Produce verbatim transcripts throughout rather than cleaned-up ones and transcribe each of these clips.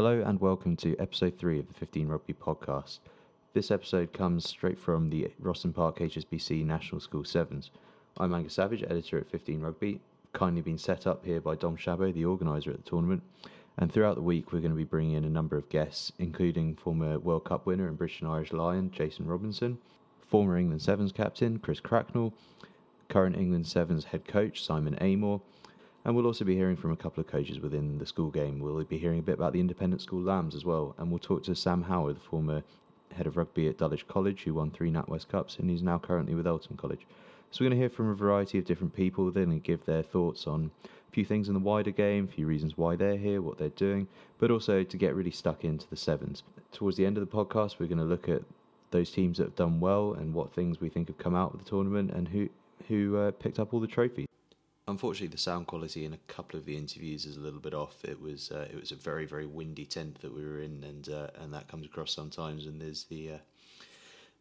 Hello and welcome to episode three of the fifteen Rugby podcast. This episode comes straight from the Rosslyn Park H S B C National School Sevens. I'm Angus Savage, editor at fifteen Rugby, kindly been set up here by Dom Shabo, the organiser at the tournament, and throughout the week we're going to be bringing in a number of guests, including former World Cup winner and British and Irish Lion Jason Robinson, former England Sevens captain Chris Cracknell, current England Sevens head coach Simon Amor, and we'll also be hearing from a couple of coaches within the school game. We'll be hearing a bit about the independent school Lambs as well, and we'll talk to Sam Howard, the former head of rugby at Dulwich College, who won three NatWest Cups and is now currently with Elton College. So we're going to hear from a variety of different people then and give their thoughts on a few things in the wider game, a few reasons why they're here, what they're doing, but also to get really stuck into the sevens. Towards the end of the podcast, we're going to look at those teams that have done well and what things we think have come out of the tournament and who, who uh, picked up all the trophies. Unfortunately, the sound quality in a couple of the interviews is a little bit off. It was uh, it was a very very windy tent that we were in, and uh, and that comes across sometimes. And there's the uh,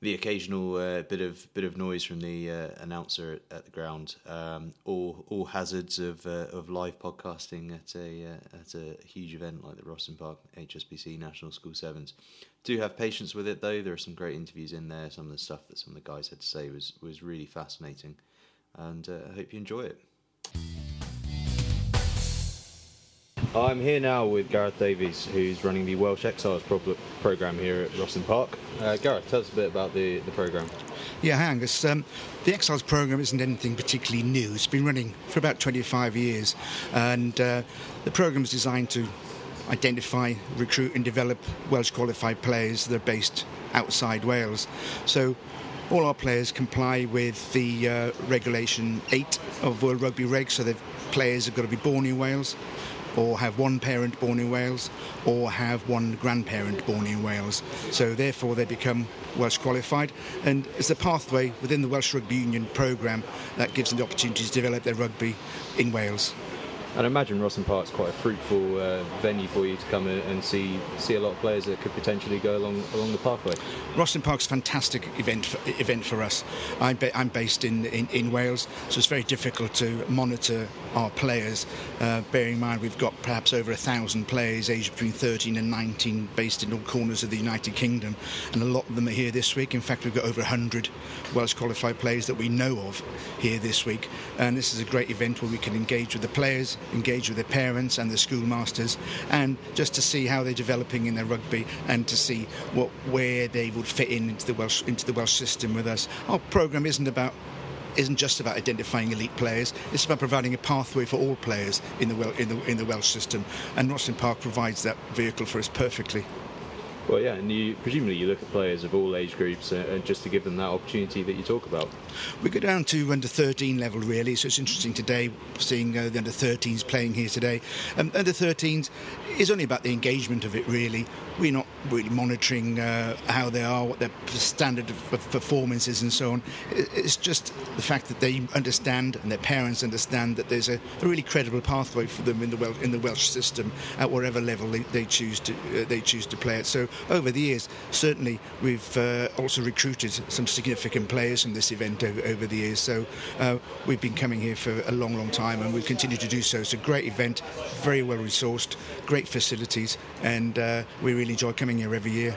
the occasional uh, bit of bit of noise from the uh, announcer at, at the ground. Um, all all hazards of uh, of live podcasting at a uh, at a huge event like the Rosslyn Park H S B C National School Sevens. Do have patience with it though. There are some great interviews in there. Some of the stuff that some of the guys had to say was was really fascinating, and uh, I hope you enjoy it. I'm here now with Gareth Davies, who's running the Welsh Exiles pro- programme here at Rosslyn Park. Uh, Gareth, tell us a bit about the, the programme. Yeah, hi Angus. Um, the Exiles programme isn't anything particularly new. It's been running for about twenty-five years, and uh, the programme is designed to identify, recruit and develop Welsh qualified players that are based outside Wales. So all our players comply with the uh, Regulation eight of World Rugby Reg, so the players have got to be born in Wales, or have one parent born in Wales, or have one grandparent born in Wales. So therefore they become Welsh qualified, and it's a pathway within the Welsh Rugby Union programme that gives them the opportunity to develop their rugby in Wales. And I imagine Rosslyn Park's quite a fruitful uh, venue for you to come and see see a lot of players that could potentially go along along the pathway. Rosslyn Park's a fantastic event for, event for us. I'm, ba- I'm based in, in, in Wales, so it's very difficult to monitor our players. Uh, bearing in mind we've got perhaps over a thousand players aged between thirteen and nineteen based in all corners of the United Kingdom, and a lot of them are here this week. In fact, we've got over one hundred Welsh qualified players that we know of here this week, and this is a great event where we can engage with the players, engage with their parents and the schoolmasters, and just to see how they're developing in their rugby and to see what where they would fit in into the Welsh into the Welsh system with us. Our programme isn't about isn't just about identifying elite players. It's about providing a pathway for all players in the Wel- in the in the Welsh system, and Rosslyn Park provides that vehicle for us perfectly. Well, yeah, and you, presumably you look at players of all age groups uh, just to give them that opportunity that you talk about. We go down to under thirteen level, really, so it's interesting today seeing uh, the under thirteens playing here today. Um, under thirteens is only about the engagement of it, really. We're not really monitoring uh, how they are, what their standard of, of performance is and so on. It's just the fact that they understand and their parents understand that there's a, a really credible pathway for them in the, Wel- in the Welsh system at whatever level they, they choose to uh, they choose to play at. So over the years, certainly, we've uh, also recruited some significant players from this event over, over the years. So uh, we've been coming here for a long, long time, and we continue to do so. It's a great event, very well resourced, great facilities, and uh, we really enjoy coming here every year.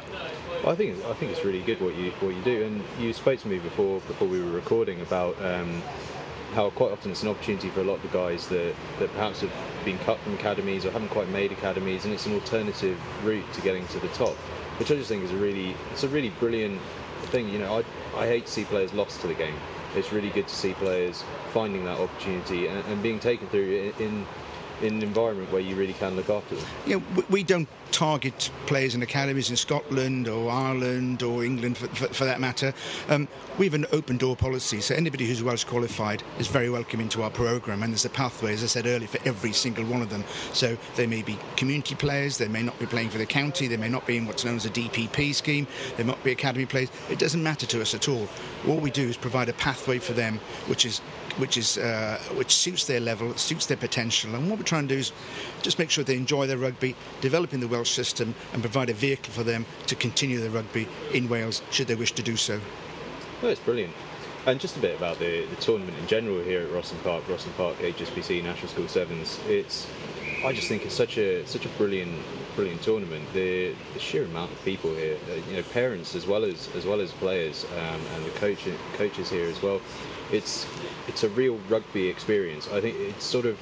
Well, I think I think it's really good what you what you do. And you spoke to me before before we were recording about Um, how quite often it's an opportunity for a lot of the guys that, that perhaps have been cut from academies or haven't quite made academies, and it's an alternative route to getting to the top, which I just think is a really it's a really brilliant thing. You know, I I hate to see players lost to the game. It's really good to see players finding that opportunity and, and being taken through in, in in an environment where you really can look after them. Yeah, we don't target players in academies in Scotland or Ireland or England for, for, for that matter. Um, we have an open door policy, so anybody who's Welsh qualified is very welcome into our programme, and there's a pathway, as I said earlier, for every single one of them. So they may be community players, they may not be playing for the county, they may not be in what's known as a D P P scheme, they might be academy players. It doesn't matter to us at all. What we do is provide a pathway for them which is which is uh, which suits their level, suits their potential, and what we're trying to do is just make sure they enjoy their rugby, develop in the Welsh system, and provide a vehicle for them to continue their rugby in Wales should they wish to do so. Well, it's brilliant. And just a bit about the, the tournament in general here at Rosslyn Park, Rosslyn Park H S B C National School Sevens. It's I just think it's such a such a brilliant brilliant tournament. The, the sheer amount of people here, uh, you know, parents as well as as well as players, um, and the coach, coaches here as well. It's it's a real rugby experience. I think it's sort of.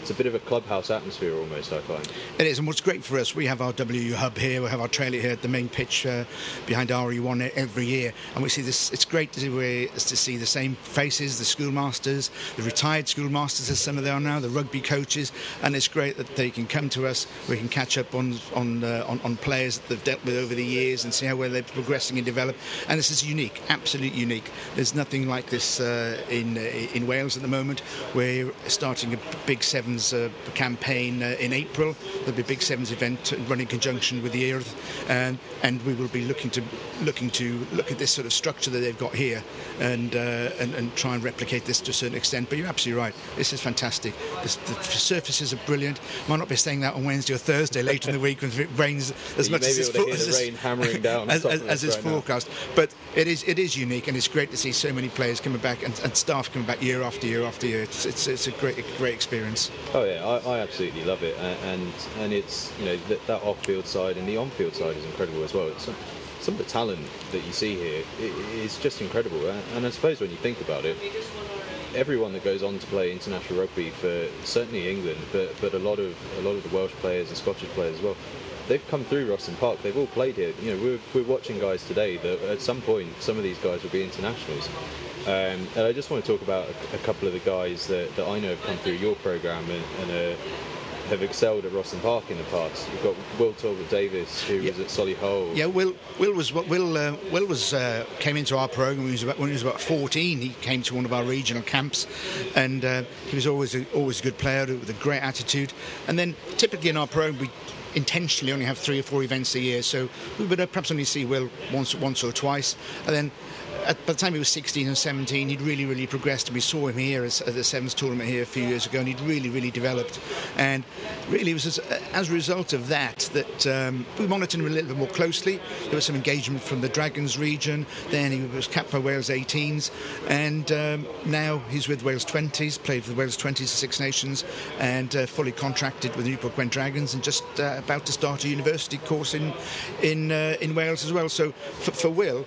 It's a bit of a clubhouse atmosphere almost, I find. It is, and what's great for us, we have our W Hub here, we have our trailer here at the main pitch uh, behind R E one every year, and we see this, it's great to, uh, to see the same faces, the schoolmasters, the retired schoolmasters as some of them are now, the rugby coaches, and it's great that they can come to us, we can catch up on on, uh, on, on players that they've dealt with over the years and see how well they're progressing and develop, and this is unique, absolutely unique. There's nothing like this uh, in, uh, in Wales at the moment. We're starting a big seven Uh, campaign uh, in April. There'll be a big Sevens event run in conjunction with the Earth, um, and we will be looking to looking to look at this sort of structure that they've got here, and uh, and, and try and replicate this to a certain extent. But you're absolutely right. This is fantastic. This, the surfaces are brilliant. Might not be saying that on Wednesday or Thursday later in the week when it rains as you much as it's fo- as the rain hammering down as, as, as it's right forecast. Now. But it is it is unique, and it's great to see so many players coming back and, and staff coming back year after year after year. It's it's, it's a great a great experience. Oh yeah, I, I absolutely love it, and and, and it's, you know, that, that off-field side and the on-field side is incredible as well. It's some, some of the talent that you see here is just incredible, and, and I suppose when you think about it, everyone that goes on to play international rugby for certainly England, but but a lot of a lot of the Welsh players and Scottish players as well, they've come through Rosslyn Park. They've all played here. You know, we're we're watching guys today that at some point some of these guys will be internationals. Um, and I just want to talk about a, a couple of the guys that, that I know have come through your programme and, and uh, have excelled at Rosslyn Park in the past. You've got Will Talbot-Davis, who yeah. was at Solihull. Yeah, Will Will was Will uh, Will was uh, came into our programme when he was about when he was about fourteen. He came to one of our regional camps, and uh, he was always a, always a good player with a great attitude. And then typically in our programme we intentionally only have three or four events a year, so we would perhaps only see Will once once or twice, and then. At, by the time he was sixteen and seventeen, he'd really, really progressed, and we saw him here as, at the Sevens tournament here a few years ago, and he'd really, really developed. And really, it was as, as a result of that that um, we monitored him a little bit more closely. There was some engagement from the Dragons region. Then he was capped by Wales eighteens, and um, now he's with Wales twenties. Played for the Wales twenties, the Six Nations, and uh, fully contracted with the Newport Gwent Dragons, and just uh, about to start a university course in in uh, in Wales as well. So for, for Will.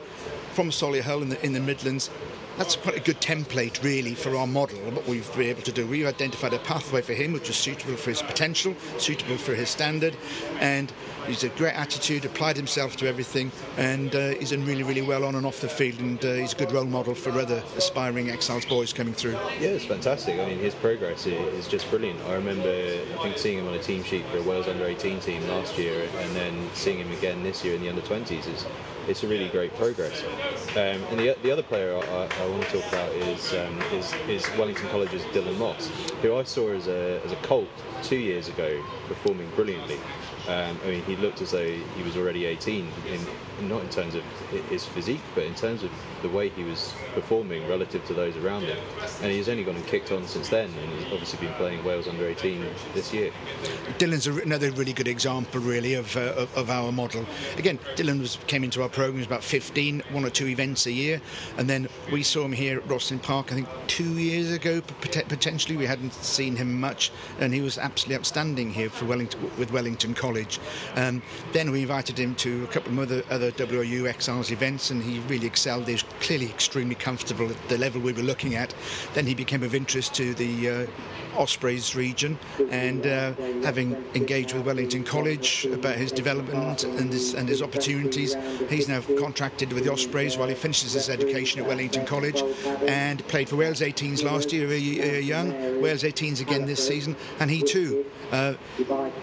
From Solihull in the, in the Midlands, that's quite a good template, really, for our model, what we've been able to do. We've identified a pathway for him which was suitable for his potential, suitable for his standard, and he's a great attitude, applied himself to everything, and uh, he's done really, really well on and off the field, and uh, he's a good role model for other aspiring Exiles boys coming through. Yeah, it's fantastic. I mean, his progress is just brilliant. I remember, I think, seeing him on a team sheet for a Wales under eighteen team last year, and then seeing him again this year in the under twenties is... It's a really great progress. Um, and the the other player I, I want to talk about is, um, is is Wellington College's Dylan Moss, who I saw as a as a Colt two years ago performing brilliantly. Um, I mean, he looked as though he was already eighteen, in, not in terms of his physique, but in terms of the way he was performing relative to those around him. And he's only gone and kicked on since then, and he's obviously been playing Wales under eighteen this year. Dylan's another really good example, really, of uh, of, of our model. Again, Dylan was, came into our programmes about fifteen, one or two events a year, and then we saw him here at Rosslyn Park I think two years ago potentially. We hadn't seen him much, and he was absolutely outstanding here for Wellington, with Wellington College. Um, then we invited him to a couple of other, other W R U Exiles events, and he really excelled. He was clearly extremely comfortable at the level we were looking at. Then he became of interest to the uh, Ospreys region, and uh, having engaged with Wellington College about his development and his, and his opportunities, he's now contracted with the Ospreys while he finishes his education at Wellington College, and played for Wales eighteens last year, uh, young, Wales eighteens again this season, and he too uh,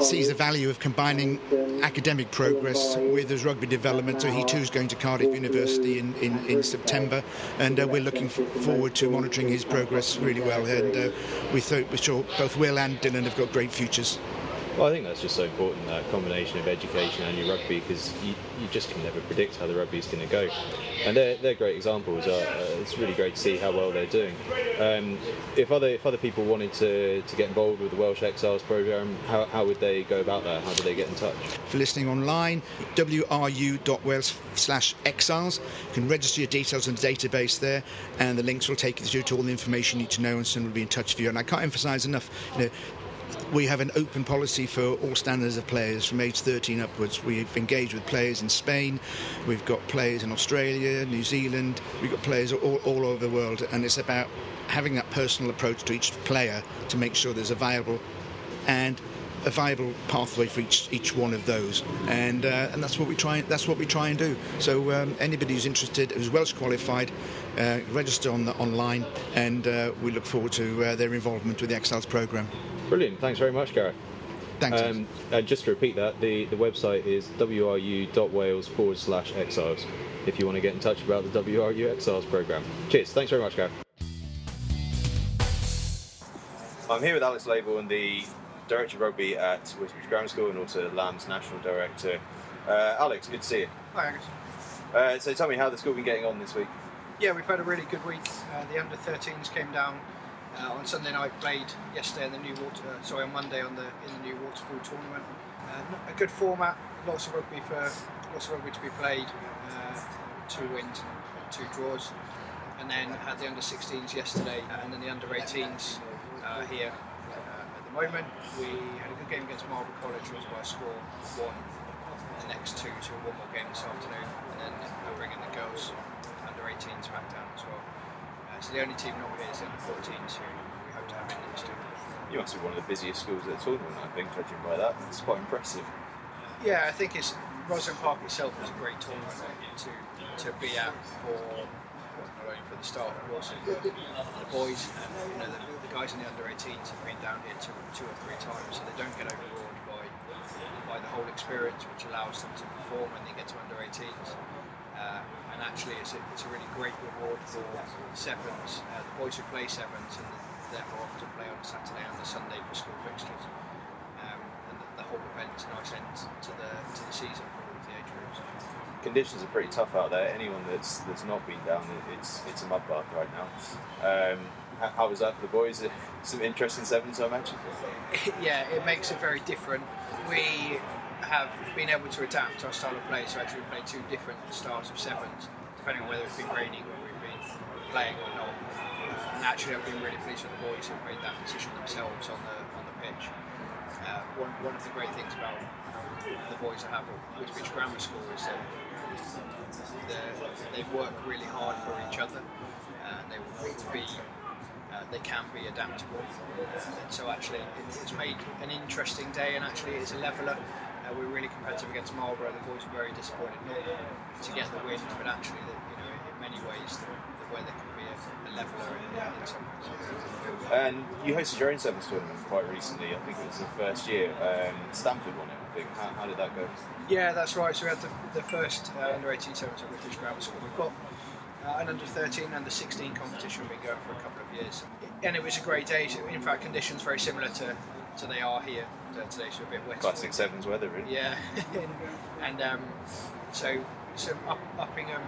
sees the value of combining academic progress with his rugby development, so he too is going to Cardiff University in, in, in September, and uh, we're looking forward to monitoring his progress really well, and uh, we thought we're sure both Will and Dylan have got great futures. Well, I think that's just so important, that combination of education and your rugby, because you, you just can never predict how the rugby's going to go. And they're, they're great examples. Uh, uh, it's really great to see how well they're doing. Um, if other if other people wanted to, to get involved with the Welsh Exiles programme, how, how would they go about that? How do they get in touch? For listening online, wru.wales slash exiles. You can register your details in the database there, and the links will take you through to all the information you need to know, and someone will be in touch with you. And I can't emphasise enough, you know, We have an open policy for all standards of players from age thirteen upwards. We've engaged with players in Spain, we've got players in Australia, New Zealand, we've got players all, all over the world, and it's about having that personal approach to each player to make sure there's a viable and a viable pathway for each each one of those, and uh, and that's what we try. That's what we try and do. So um, anybody who's interested, who's Welsh qualified, uh, register on the, online, and uh, we look forward to uh, their involvement with the Exiles programme. Brilliant. Thanks very much, Gareth. Thanks. Um, and just to repeat that, the, the website is wru.wales forward slash exiles if you want to get in touch about the W R U Exiles programme. Cheers. Thanks very much, Gareth. I'm here with Alex Labour, the Director of Rugby at Whitsbridge Grammar School and also Lamb's National Director. Uh, Alex, good to see you. Hi, Angus. Uh, so tell me how the school been getting on this week. Yeah, we've had a really good week. Uh, the under thirteens came down uh, on Sunday night, played yesterday in the new water. Uh, sorry, on Monday on the in the new Waterfall tournament. Uh, a good format, lots of rugby for lots of rugby to be played. Uh, two wins, two draws, and then had the under sixteens yesterday, and then the under eighteens uh, here. Moment we had a good game against Marlborough College, which was by a score one. The next two, so one more game this afternoon, and then we're bringing the girls under eighteens back down as well. Uh, so the only team not here is the under fourteens, who we hope to have in the next two. You must be one of the busiest schools at the tournament, I think, judging by that. It's quite impressive. Yeah, I think it's Rosslyn Park itself is a great tournament to to be at for. Not only for the staff, but also for the boys. And, you know, the, the guys in the under eighteens have been down here two, two or three times, so they don't get overawed by by the whole experience, which allows them to perform when they get to under eighteens. Uh, and actually, it's a, it's a really great reward for sevens, uh, the boys who play sevens, and therefore often play on a Saturday and a Sunday for school fixtures. Um, and the, the whole event's a nice end to the to the season for all of the age groups. Conditions are pretty tough out there. Anyone that's that's not been down, it's it's a mud bath right now. Um, how, how was that for the boys? Some interesting sevens, I imagine. Yeah, it makes it very different. We have been able to adapt to our style of play, so actually we play two different styles of sevens, depending on whether it's been raining or we've been playing or not. And actually, I've been really pleased with the boys who've made that decision themselves on the on the pitch. Uh, one one of the great things about the boys that have at Whitsbridge Grammar School is that they work really hard for each other, and they will be, uh, they can be adaptable. And so actually, it's made an interesting day, and actually it's a leveller. Uh, we're really competitive against Marlborough. The boys are very disappointed not to get the win, but actually, the, you know, in many ways, the, the way they can be a, a leveller in, in some ways. And you hosted your own sevens tournament quite recently. I think it was the first year. Um, Stanford won it. How, how did that go? Yeah, that's right. So we had the, the first uh, under eighteen sevens at Whitsbridge Grammar School. We've got uh, an under thirteen and under sixteen competition we've been going for a couple of years. And it was a great day. In fact, conditions very similar to, to they are here today, so a bit wet. Classic sevens weather, really. Yeah. and um, so, so Up, Uppingham,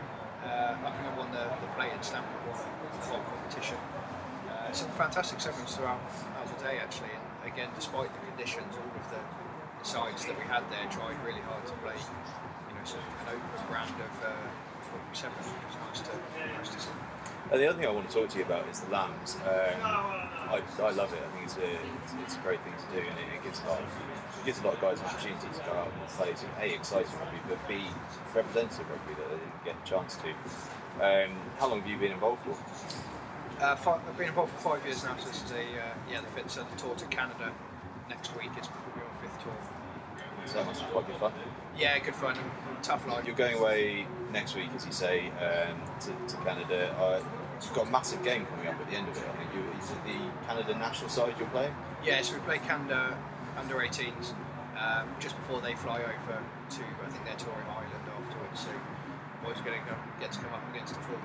uh, Uppingham won the, the play in Stanford, won the whole competition. Uh, some fantastic sevens throughout the day, actually. And again, despite the conditions, all of the sides that we had there tried really hard to play, you know, sort of an open brand of uh, sevens, which was nice to, nice to see. And the other thing I want to talk to you about is the Lambs. Um, I, I love it. I think it's a it's, it's a great thing to do, and it, it gives a lot of, it gives a lot of guys an opportunity to go out and play some a exciting rugby, but b representative rugby that they didn't get a chance to. Um, how long have you been involved for? Uh, five, I've been involved for five years now. So this is the uh, yeah the fifth Southern Tour to Canada next week. It's probably our fifth tour. So that must be quite good fun. Yeah, good fun. Tough life. You're going away next week, as you say, um, to, to Canada. Uh, you've got a massive game coming up at the end of it. I think you, is it the Canada national side you're playing? Yeah, so we play Canada under eighteens um, just before they fly over to, I think they're touring Ireland afterwards. So boys are going to get to come up against the full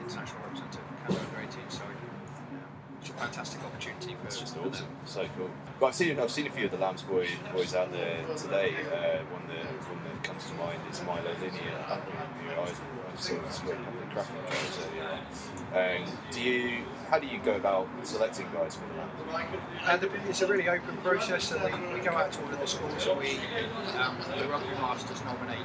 international representative of Canada under eighteens side. It's a fantastic opportunity for, it's just awesome. Them. So cool. But I've seen I've seen a few of the Lambs boys boys out there today. Uh, one that one that comes to mind is Milo Linear. I saw this week on the Cracking Trials earlier on. Um, do you how do you go about selecting guys for the Lambs? Uh, the, it's a really open process. So they, we go out to all of the schools, and we um, the rugby masters nominate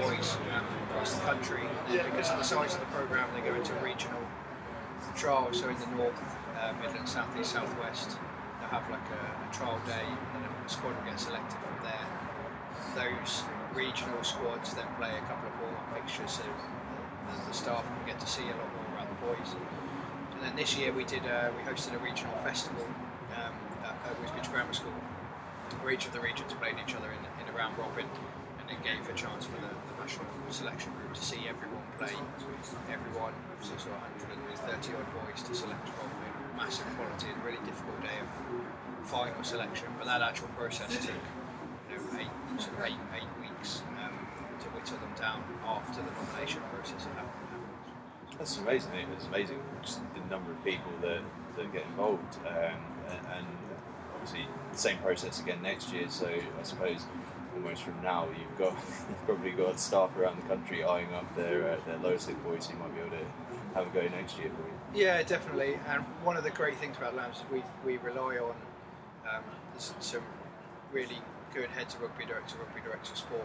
boys um, across the country. And then because of the size of the programme, they go into regional trials. So in the north. Uh, Midland, South East, South West, the have like a, a trial day, and a squad will get selected from there. Those regional squads then play a couple of warm-up fixtures, so the, the staff can get to see a lot more about the boys. And then this year we did uh, we hosted a regional festival um, at, at Whitsbridge Grammar School, where each of the regions played each other in, in a round robin, and it gave a chance for the, the national selection group to see everyone play everyone. So it's one hundred thirty odd boys to select from. Massive quality, and a really difficult day of final selection, but that actual process took you know, eight, sort of eight, eight weeks um, to whittle them down after the nomination process had happened. That's amazing. I mean, it's amazing just the number of people that, that get involved, um, and, and obviously the same process again next year. So I suppose almost from now you've got you've probably got staff around the country eyeing up their uh, their lower sick boys who might be able to have a go next year for you. Yeah, definitely. And one of the great things about Lambs is we, we rely on um, some really good heads of rugby director, rugby director sport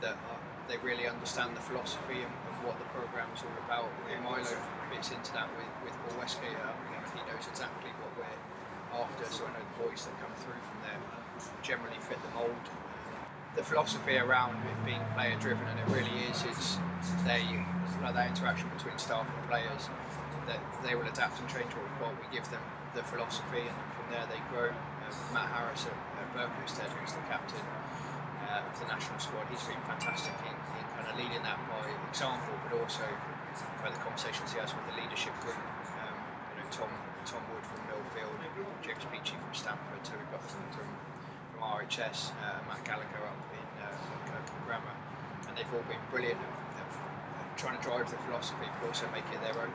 that are, they really understand the philosophy and, and what the program's all about. And Milo fits into that with, with Paul Westgate. He knows exactly what we're after, so I know the boys that come through from there generally fit the mould. The philosophy around it being player driven, and it really is, it's they, like that interaction between staff and players. They will adapt and change what we've got. We give them the philosophy, and from there they grow. Um, Matt Harris at, at Berkhamsted, who's the captain uh, of the national squad, he's been fantastic in, in kind of leading that by example, but also by the conversations he has with the leadership group. Um, you know, Tom Tom Wood from Millfield, James Peachy from Stanford, Terry Buxton from, from R H S, uh, Matt Gallagher up in Kirkland uh, Grammar, and they've all been brilliant at, at, at trying to drive the philosophy, but also make it their own.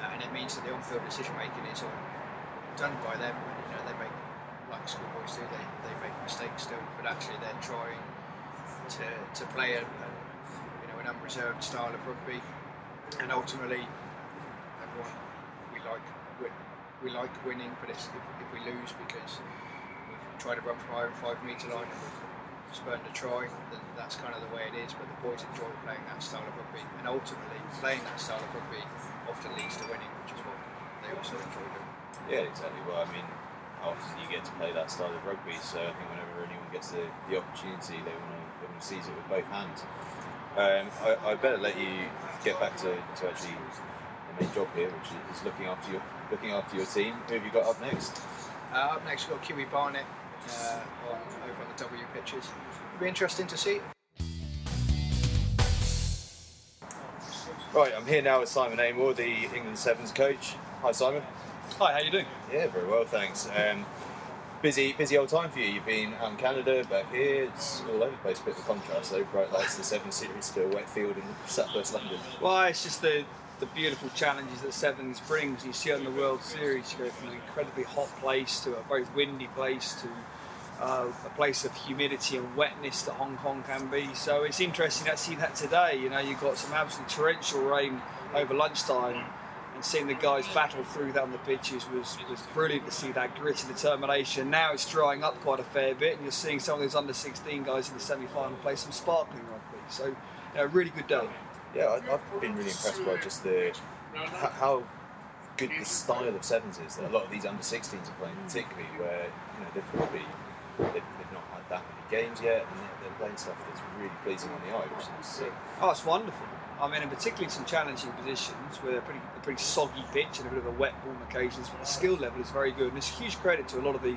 Uh, and it means that the on-field decision-making is all done by them. You know, they make, like schoolboys do, they, they make mistakes still, but actually they're trying to to play a, a you know an unreserved style of rugby. And ultimately, everyone we like we, we like winning, but it's if, if we lose because we've tried to run from our own five-metre line and we've spurned a try, then that's kind of the way it is. But the boys enjoy playing that style of rugby, and ultimately playing that style of rugby often leads to winning, which is what they also enjoy doing. Yeah, exactly. Well, I mean, often you get to play that style of rugby, so I think whenever anyone gets the, the opportunity, they want to they want to seize it with both hands. Um, I, I better let you get back to, to actually the main job here, which is looking after your looking after your team. Who have you got up next? Uh, up next, we've got Kiwi Barnett uh, on, over on the W pitches. It'll be interesting to see. Right, I'm here now with Simon Amor, the England Sevens coach. Hi, Simon. Hi, how you doing? Yeah, very well, thanks. Um, busy, busy old time for you. You've been out in Canada, back here. It's all over the place. A bit of a contrast, though. Bright lights, the Sevens series to a wet field in southwest London. Well, it's just the the beautiful challenges that Sevens brings. You see on the World Series, you go from an incredibly hot place to a very windy place to Uh, a place of humidity and wetness that Hong Kong can be. So it's interesting to see that today. You know, you've got some absolute torrential rain over lunchtime, and seeing the guys battle through that on the pitches was, was brilliant to see that grit and determination. Now it's drying up quite a fair bit, and you're seeing some of those under sixteen guys in the semi-final play some sparkling rugby. So, you know, a really good day. Yeah, I, I've been really impressed by just the how good the style of sevens is that a lot of these under sixteens are playing, particularly where, you know, they're probably They've, they've not had that many games yet, and they're, they're playing stuff that's really pleasing on the eye, which is sick. Oh, it's wonderful. I mean, and particularly some challenging positions where they're pretty, a pretty soggy pitch and a bit of a wet ball on occasions, but the skill level is very good, and it's a huge credit to a lot of the,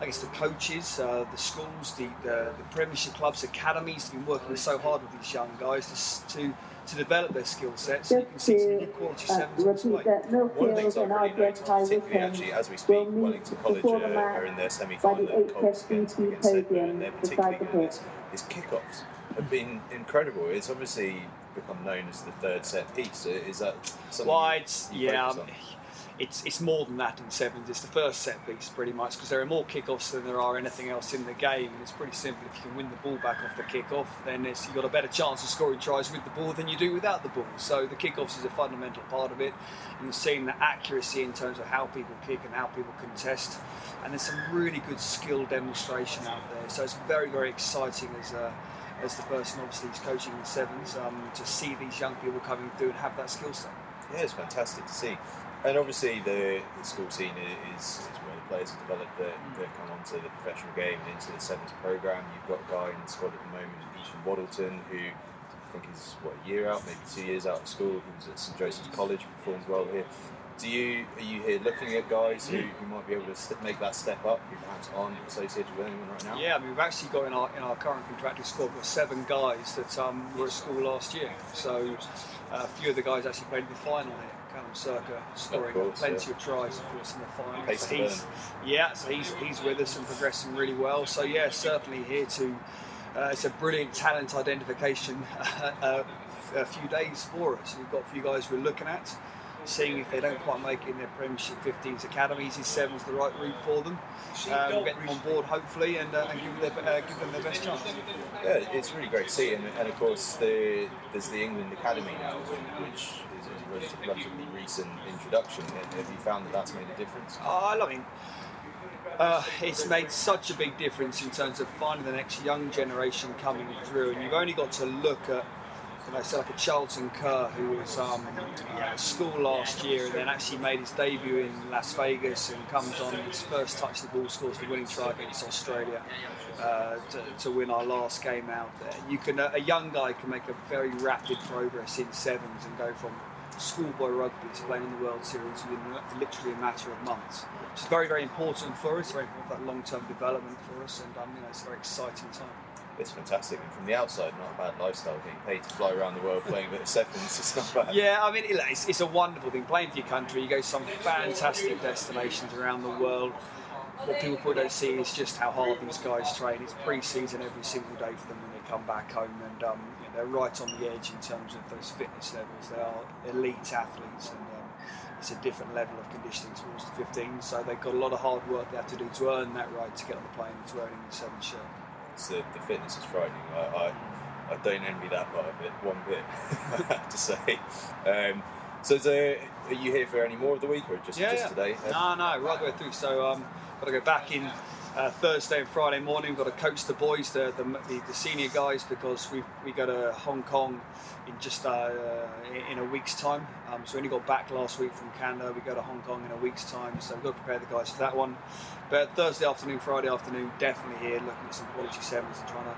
I guess, the coaches, uh, the schools, the, the the Premiership clubs, academies have been working so hard with these young guys to to, to develop their skill sets. So you can see some good quality sevens on display. One of the things I really noticed, particularly actually as we speak, Wellington College uh, are in their semi-final Colts against Edinburgh, and they're particularly good. His kickoffs have been incredible. It's obviously become known as the third set piece. Is that something well, it's, you yeah, focus on? It's it's more than that in sevens. It's the first set piece pretty much, because there are more kickoffs than there are anything else in the game. And it's pretty simple. If you can win the ball back off the kickoff, then it's, you've got a better chance of scoring tries with the ball than you do without the ball. So the kickoffs is a fundamental part of it. And you're seeing the accuracy in terms of how people kick and how people contest. And there's some really good skill demonstration out there. So it's very, very exciting as a as the person obviously who's coaching in sevens um, to see these young people coming through and have that skill set. Yeah, it's fantastic to see. And obviously the, the school scene is, is where the players have developed that come onto the professional game and into the sevens programme. You've got a guy in the squad at the moment, Ethan Waddleton, who I think is, what, a year out, maybe two years out of school, who's at St Joseph's College, performs well here. Do you, are you here looking at guys who, who might be able to st- make that step up, who perhaps aren't associated with anyone right now? Yeah, I mean, we've actually got in our in our current contracted squad, we've got seven guys that um, were at school last year. So uh, a few of the guys actually played in the final here. Callum Circa scoring course, plenty yeah. of tries, of course, in the final. So he's, yeah, so he's he's with us and progressing really well. So yeah, certainly here to. Uh, it's a brilliant talent identification uh, a few days for us. We've got a few guys we're looking at, seeing if they don't quite make it in their Premiership fifteens academies, is sevens the right route for them. Um, we'll get them on board hopefully and, uh, and give, them their, uh, give them their best chance. Yeah, it's really great to see, and, and of course the, there's the England Academy now, which is a relatively, relatively recent introduction. Have you found that that's made a difference? Oh, I love it. Uh, it's made such a big difference in terms of finding the next young generation coming through, and you've only got to look at, you know, so like a Charlton Kerr who was um, at school last year and then actually made his debut in Las Vegas and comes on his first touch of the ball, scores the winning try against Australia uh, to, to win our last game out there. You can uh, a young guy can make a very rapid progress in sevens and go from schoolboy rugby to playing in the World Series within literally a matter of months. It's very, very important for us, very important for that long-term development for us, and um, you know, it's a very exciting time. It's fantastic, and from the outside, not a bad lifestyle, being paid to fly around the world playing with sevens, it's not bad. Yeah, I mean, it's, it's a wonderful thing, playing for your country, you go to some fantastic destinations around the world. What people probably don't see is just how hard these guys train. It's pre-season every single day for them when they come back home, and um, you know, they're right on the edge in terms of those fitness levels. They are elite athletes, and um, it's a different level of conditioning towards the fifteens, so they've got a lot of hard work they have to do to earn that right to get on the plane and to earning the seven shirt. The, the fitness is frightening. I, I I don't envy that part of it one bit, I have to say. Um, so is there, are you here for any more of the week, or just, yeah, just yeah. today? No, no, right the way through. So um, got to go back in uh, Thursday and Friday morning. We've got to coach the boys, the the, the, the senior guys, because we we go to Hong Kong in just uh, in a week's time. Um, so we only got back last week from Canada. We go to Hong Kong in a week's time. So we've got to prepare the guys for that one. But Thursday afternoon, Friday afternoon, definitely here looking at some quality sevens and trying to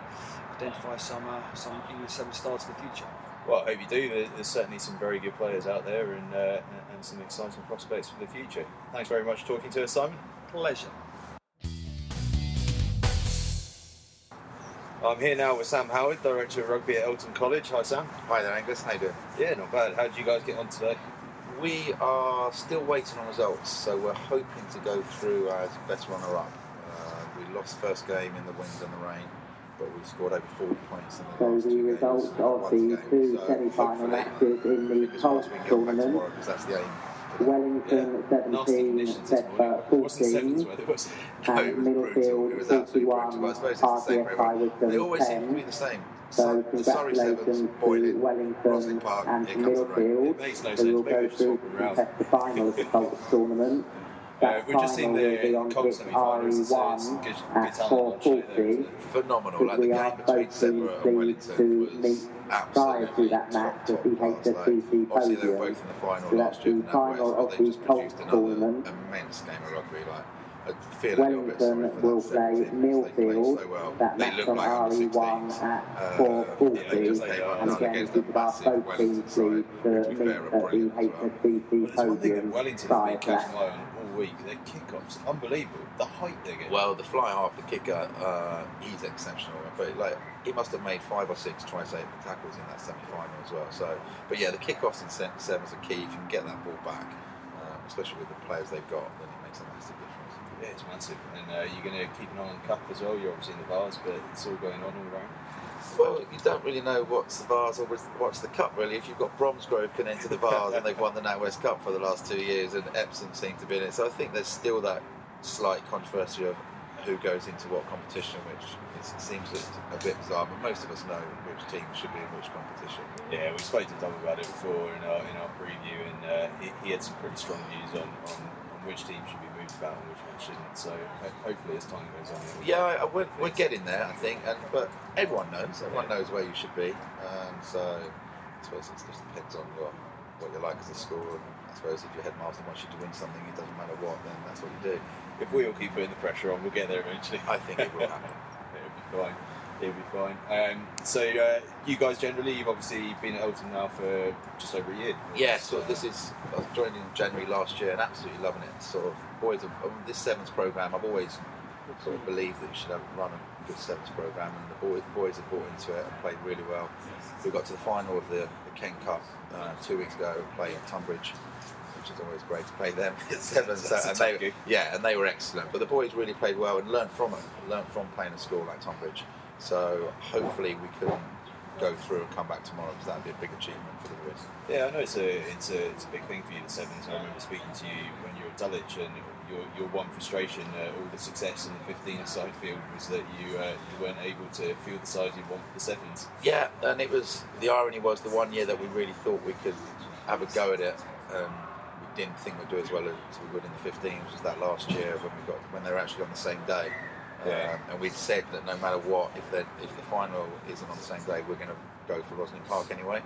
identify some uh, some English seven stars in the future. Well, I hope you do. There's certainly some very good players out there, and uh, and some exciting prospects for the future. Thanks very much for talking to us, Simon. Pleasure. I'm here now with Sam Howard, Director of Rugby at Elton College. Hi, Sam. Hi there, Angus. How you doing? Yeah, not bad. How did you guys get on today? We are still waiting on results, so we're hoping to go through as best runner-up. Uh, we lost first game in the wind and the rain, but we've scored over forty points in the so last two games. So the result of the two so semi-final matches in the Colts tournament. Tomorrow, that's the aim. Wellington yeah. seventeen, Bedford fourteen, and Millfield fifty-one, R T F I was ten. They always seem to be the same. So, so congratulations to Wellington Park, and Millfield, who will go through to test the final of the Colts tournament. Uh, we've just seen the Cobb semi-finals at four forty. Phenomenal. Like the game between Sebra and Wellington was absolutely that match top class. Like, obviously they were both in the final so last year, the final of the Colts tournament. Immense game of rugby. Like, I feel Wellington a bit will play Millfield. So well. That they match on R E one at four forty, uh, and again the massive Wellington side, to be fair, a brilliant as well. But there's one thing that Wellington have been catching eye on all week, their kick-offs, unbelievable, the height they get. Well, the fly half, the kicker, uh, he's exceptional, but like he must have made five or six twice over tackles in that semi-final as well. So, but yeah, the kick-offs in sevens are key. If you can get that ball back, um, especially with the players they've got, then it makes a massive difference. Yeah, it's massive, and uh, you're going to keep an eye on the cup as well. You're obviously in the bars, but it's all going on all around. Well, you don't really know what's the bars or what's the cup, really. If you've got Bromsgrove can enter the bars, and they've won the NatWest Cup for the last two years, and Epsom seem to be in it. So I think there's still that slight controversy of who goes into what competition, which is, seems a bit bizarre, but most of us know which team should be in which competition. Yeah, we spoke to Dom about it before in our, in our preview, and uh, he, he had some pretty strong views on, on, on which team should be about and which one shouldn't, so hopefully as time goes on. Yeah, we're, we're getting there, I think, and but everyone knows, everyone knows where you should be, um, so I suppose it just depends on what, what you're like as a school and I suppose if your headmaster wants you to win something, it doesn't matter what, then that's what you do. If we all keep putting the pressure on, we'll get there eventually. I think it will happen. It'll be fine. It'll be fine. Um, so uh, you guys generally, you've obviously been at Elton now for just over a year. Yeah, so uh, this is, I was joined in January last year and absolutely loving it. Sort of, always, a, this sevens programme, I've always sort of believed that you should have run a good sevens programme, and the boys, boys have bought into it and played really well. We got to the final of the, the Ken Cup uh, two weeks ago and played at Tunbridge, which is always great to play them at sevens. That's uh, and they were, yeah, and they were excellent. But the boys really played well and learned from it, learned from playing a school like Tunbridge. So hopefully we can go through and come back tomorrow, because that would be a big achievement for the boys. Yeah, I know it's a it's a, it's a big thing for you, the sevens. I remember speaking to you when you were at Dulwich, and your your one frustration, uh, all the success in the fifteen-a-side field, was that you uh, you weren't able to field the size you wanted for the sevens. Yeah, and it was, the irony was, the one year that we really thought we could have a go at it, um, we didn't think we'd do as well as we would in the fifteens, which was that last year when we got when they were actually on the same day. Yeah. Um, and we'd said that no matter what, if the if the final isn't on the same day, we're going to go for Rosslyn Park anyway.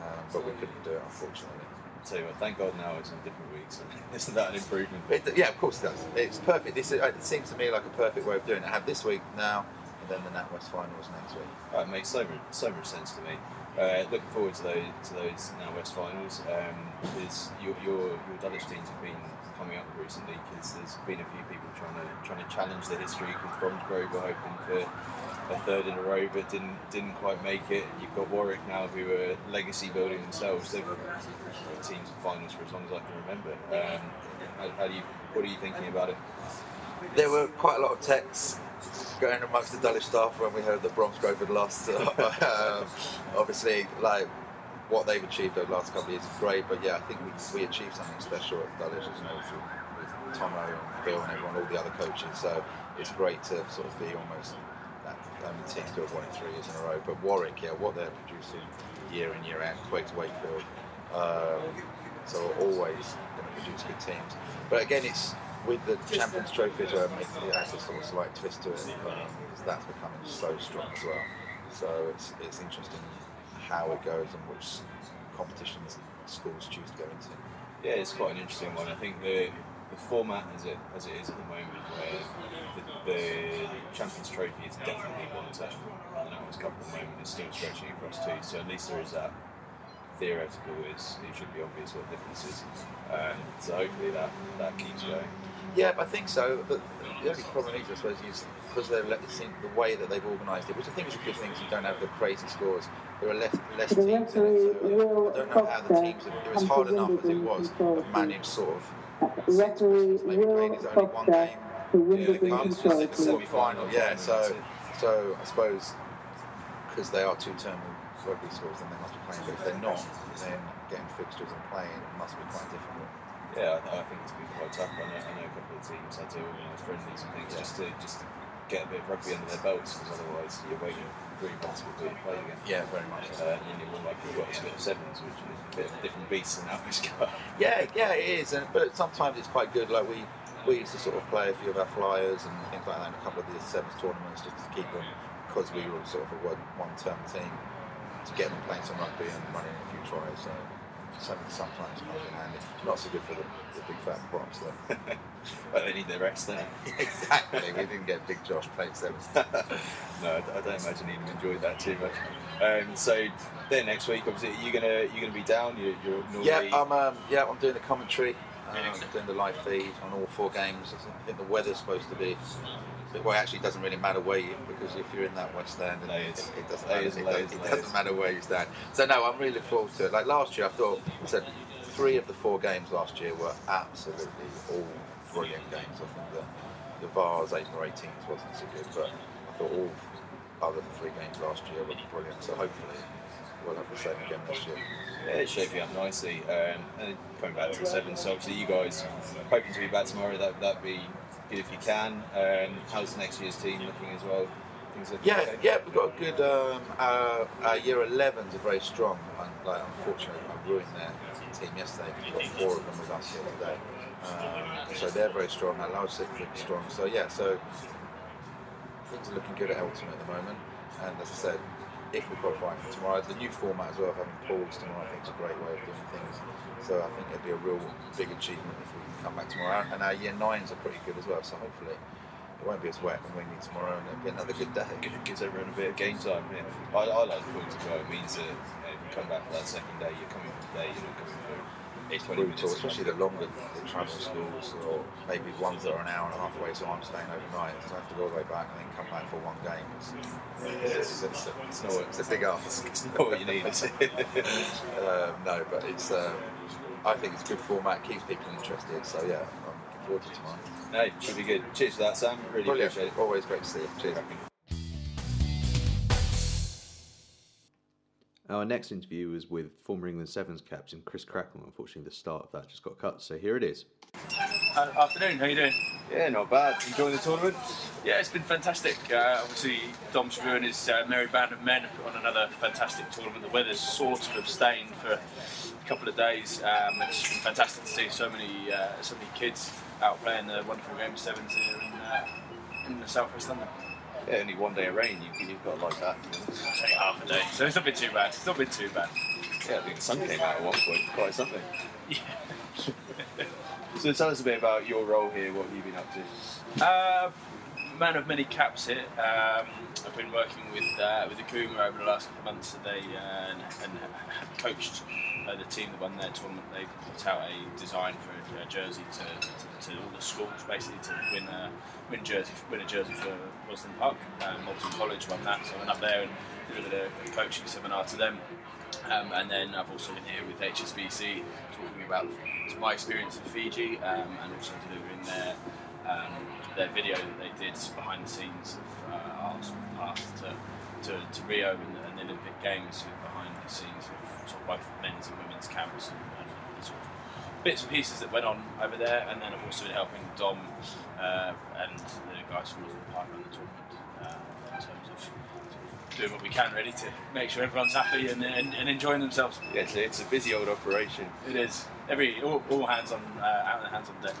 Um, but we couldn't do it, unfortunately. I'll tell you what, thank God now it's on different weeks. Isn't that an improvement? It, yeah, of course it does. It's perfect. This is, it seems to me like a perfect way of doing it. I have this week now, and then the NatWest finals next week. That makes so much so much sense to me. Uh, looking forward to those to those NatWest finals. Um, is your your your Dulwich teams have been coming up recently, because there's been a few people trying to trying to challenge the history, because Bromsgrove were hoping for a third in a row but didn't didn't quite make it. You've got Warwick now, who are legacy building themselves. They've got teams in finals for as long as I can remember. Um, how, how do you what are you thinking about it? There were quite a lot of texts going amongst the Dulwich staff when we heard that Bromsgrove had lost. um, obviously, like, what they've achieved over the last couple of years is great, but yeah, I think we, we achieved something special at Dulwich, as you know, with Tomo and Phil and everyone, all the other coaches, so it's great to sort of be almost that only team to have won it three years in a row. But Warwick, yeah, what they're producing year in, year out, Quakes, Wakefield, um, so we're always going to produce good teams. But again, it's with the Champions Trophy as well, it has a sort of slight twist to it, because that's becoming so strong as well. So it's it's interesting how it goes and which competitions schools choose to go into. Yeah, it's quite an interesting one. I think the the format as it as it is at the moment, where the, the Champions Trophy is definitely one term, and that was couple at the moment is still stretching across two. So at least there is that theoretical, is it should be obvious what the difference is. Um, so hopefully that that keeps going. Yeah, I think so. But the only problem is, I suppose, is because they've let this in, the way that they've organised it, which I think is a good thing, because you don't have the crazy scores. There are less, less teams in it, so I don't know how the teams, have, it was hard enough as it was, have managed sort of, since Christmas, maybe playing is only one game, you know, the clubs just in the semi-final, yeah, so, so I suppose, because they are two-term rugby scores, then they must be playing, but if they're not, then getting fixtures and playing must be quite difficult. Yeah, I, I think it's been quite tough. I know, I know a couple of teams had to organise friendlies and things yeah. just to just to get a bit of rugby under their belts, because otherwise you're waiting for three months before you play again. Yeah, very much. Uh, and then you're more likely to watch a bit of sevens, which is a bit of a different beast than average guy. Yeah, yeah, it is. And, but sometimes it's quite good. Like we, we used to sort of play a few of our flyers and things like that in a couple of the sevens tournaments just to keep them, because we were all sort of a one-term team, to get them playing some rugby and running a few tries. So. Sometimes comes in handy. Not so good for the, the big fat props, though. Well, they need their rest, don't they? Exactly. We didn't get Big Josh playing sevens. No, I don't imagine he'd have enjoyed that too much. Um, so then next week, obviously, you're gonna you're gonna be down. You're, you're normally... Yeah, I'm um, yeah, I'm doing the commentary. Um, doing the live feed on all four games. I think the weather's supposed to be. Well, it actually doesn't really matter where you, because if you're in that West End, and it, it doesn't matter. Layers, it layers, it doesn't matter where you stand. So no, I'm really looking forward to it. Like last year, I thought so three of the four games last year were absolutely all brilliant games. I think the the Vars eight or eighteens wasn't so good, but I thought all other three games last year were brilliant. So hopefully we'll have the same again this year. Yeah, it's shaping up nicely. Um, and going back to the sevens, so obviously you guys hoping to be back tomorrow. That that'd be. If you can, um, how's next year's team looking as well? Things yeah, okay? yeah, we've got a good. Um, our, our year elevens are very strong. And, like, unfortunately, I ruined their team yesterday because we've got four of them with us here today. Um, so they're very strong. Our large six are strong. So yeah, so things are looking good at Elton at the moment. And as I said, if we're qualifying for tomorrow. The new format as well of having pools tomorrow, I think, is a great way of doing things. So I think it'd be a real big achievement if we can come back tomorrow. And our year nines are pretty good as well, so hopefully it won't be as wet and windy tomorrow, and it'll be another good day. It gives everyone a bit of game time. Yeah. I, I like the pools as well. It means that, you know, if you come back for that second day, you're coming for today, you're not coming for brutal, especially the longer the travel schools, or maybe ones that are an hour and a half away, so I'm staying overnight, so I have to go all the way back and then come back for one game. It's, it's, it's, it's, it's, it's, it's a big ask. It's not what you need. um, no but it's um, I think it's a good format, keeps people interested, so yeah, I'm looking forward to tomorrow. No, it should be good. Cheers for that, Sam, really Brilliant. Appreciate it. Always great to see you. Cheers. Our next interview was with former England Sevens captain Chris Cracknell. Unfortunately, the start of that just got cut, so here it is. Uh, afternoon, how are you doing? Yeah, not bad. Enjoying the tournament? Yeah, it's been fantastic. Uh, obviously, Dom Shabo and his uh, merry band of men have put on another fantastic tournament. The weather's sort of abstained for a couple of days. Um, it's been fantastic to see so many uh, so many kids out playing the wonderful game of Sevens here in, uh, in the South West London. Yeah, only one day of rain, you, you've got to like that. It's only half a day, so it's not been too bad. It's not been too bad. Yeah, I think the sun came out at one point, quite something. Yeah. So tell us a bit about your role here, what have you been up to? Uh, man of many caps here. Um, I've been working with uh, with the Kuma over the last couple of months today, uh, and, and had coached uh, the team that won their tournament. They put out a design for a jersey to... to to all the schools, basically, to win a, win jersey, win a jersey for Rosslyn Park. Um, Elton College won that, so I went up there and did a bit of a coaching seminar to them. Um, and then I've also been here with H S B C, talking about my experience in Fiji, um, and also delivering their um, their video that they did behind the scenes of uh, our sort of path to, to, to Rio and the, and the Olympic Games, behind the scenes of sort of both men's and women's camps, and, and sort of bits and pieces that went on over there. And then I've also been helping Dom uh, and the guys from the partner in the tournament uh, in terms of doing what we can really to make sure everyone's happy and, and, and enjoying themselves. Yeah, it's, it's a busy old operation. It is. Every all, all hands on uh, out and hands on deck.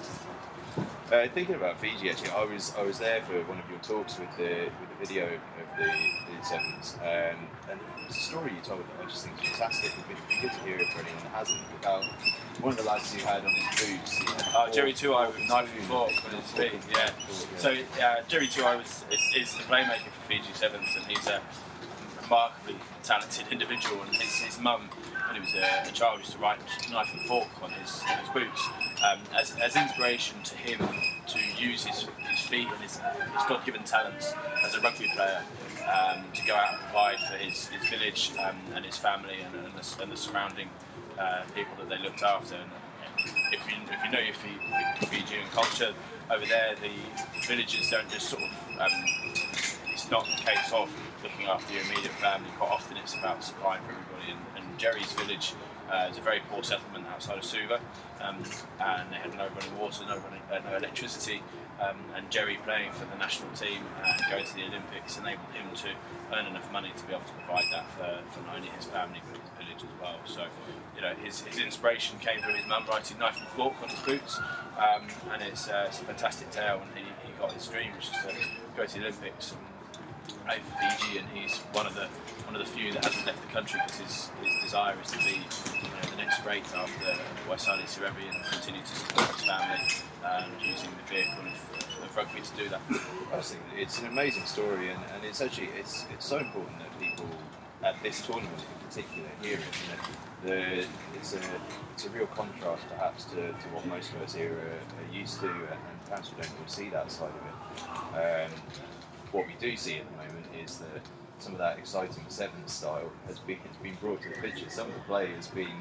Uh, thinking about Fiji, actually, I was I was there for one of your talks with the with the video of the, the sevens, um, and it was a story you told that I just think is fantastic. It'd be good to hear it for anyone that hasn't. About one of the lads you had on his boots. You know, uh, Jerry Tuai with knife and fork on his feet. Yeah. So uh, Jerry Tuai was is, is the playmaker for Fiji Sevens, and he's a remarkably talented individual. And his his mum, when he was a, a child, used to write knife and fork on his, on his boots um, as as inspiration to him to use his his feet and his, his God-given talents as a rugby player. Um, to go out and provide for his, his village um, and his family and, and, the, and the surrounding uh, people that they looked after. And, and if, you, if you know your Fijian culture over there, the villagers don't just sort of, um, it's not the case of looking after your immediate family. Quite often it's about supplying for everybody. And, and Jerry's village uh, is a very poor settlement outside of Suva, um, and they had no running water, no, running, uh, no electricity. Um, and Jerry playing for the national team and going to the Olympics enabled him to earn enough money to be able to provide that for, for not only his family but his village as well. So, you know, his, his inspiration came from his mum writing knife and fork on his boots, um, and it's, uh, it's a fantastic tale. And he, he got his dream, which is to go to the Olympics and play for Fiji, and he's one of the one of the few that hasn't left the country because his, his desire is to be, you know, the next great after Waisali Sirevi and continue to support his family and using the vehicle of, of rugby to do that. I just think it's an amazing story, and, and it's actually it's it's so important that people at this tournament in particular hear it. You know, the, it's a it's a real contrast perhaps to, to what most of us here are, are used to, and, and perhaps we don't really see that side of it. Um, what we do see at the moment is that some of that exciting Sevens style has been has been brought to the picture. Some of the play has been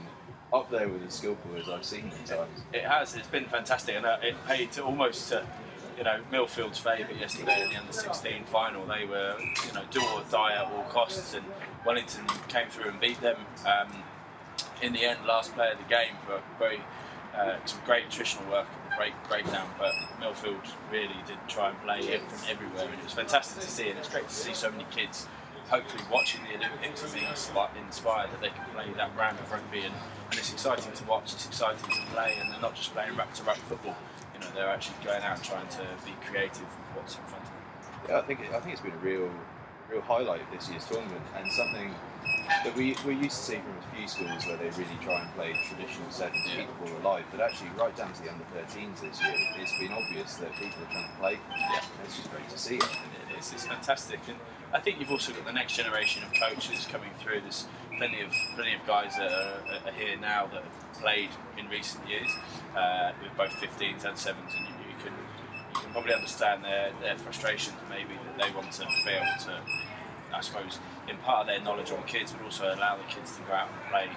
up there with as skillful as I've seen at times. It has. It's been fantastic, and it paid to almost, uh, you know, Millfield's favourite yesterday in the under sixteen final. They were, you know, do or die at all costs, and Wellington came through and beat them. Um, in the end, last play of the game for very uh, some great attritional work, great breakdown. But Millfield really did try and play it from everywhere, and it was fantastic to see. And it's great to see so many kids hopefully watching the Olympics and being inspired that they can play that brand of rugby, and, and it's exciting to watch, it's exciting to play, and they're not just playing ruck-to-ruck football, you know, they're actually going out and trying to be creative with what's in front of them. Yeah, I think, it, I think it's been a real real highlight of this year's tournament, and something that we, we're used to seeing from a few schools where they really try and play traditional sevens to keep the ball alive, but actually right down to the under thirteens this year, it's been obvious that people are trying to play. Yeah. It's just great to see it. It is, it's fantastic. And I think you've also got the next generation of coaches coming through. There's plenty of plenty of guys that are, are here now that have played in recent years, uh, with both fifteens and sevens, and you, you can you can probably understand their, their frustrations maybe, that they want to be able to, I suppose, impart their knowledge on kids, but also allow the kids to go out and play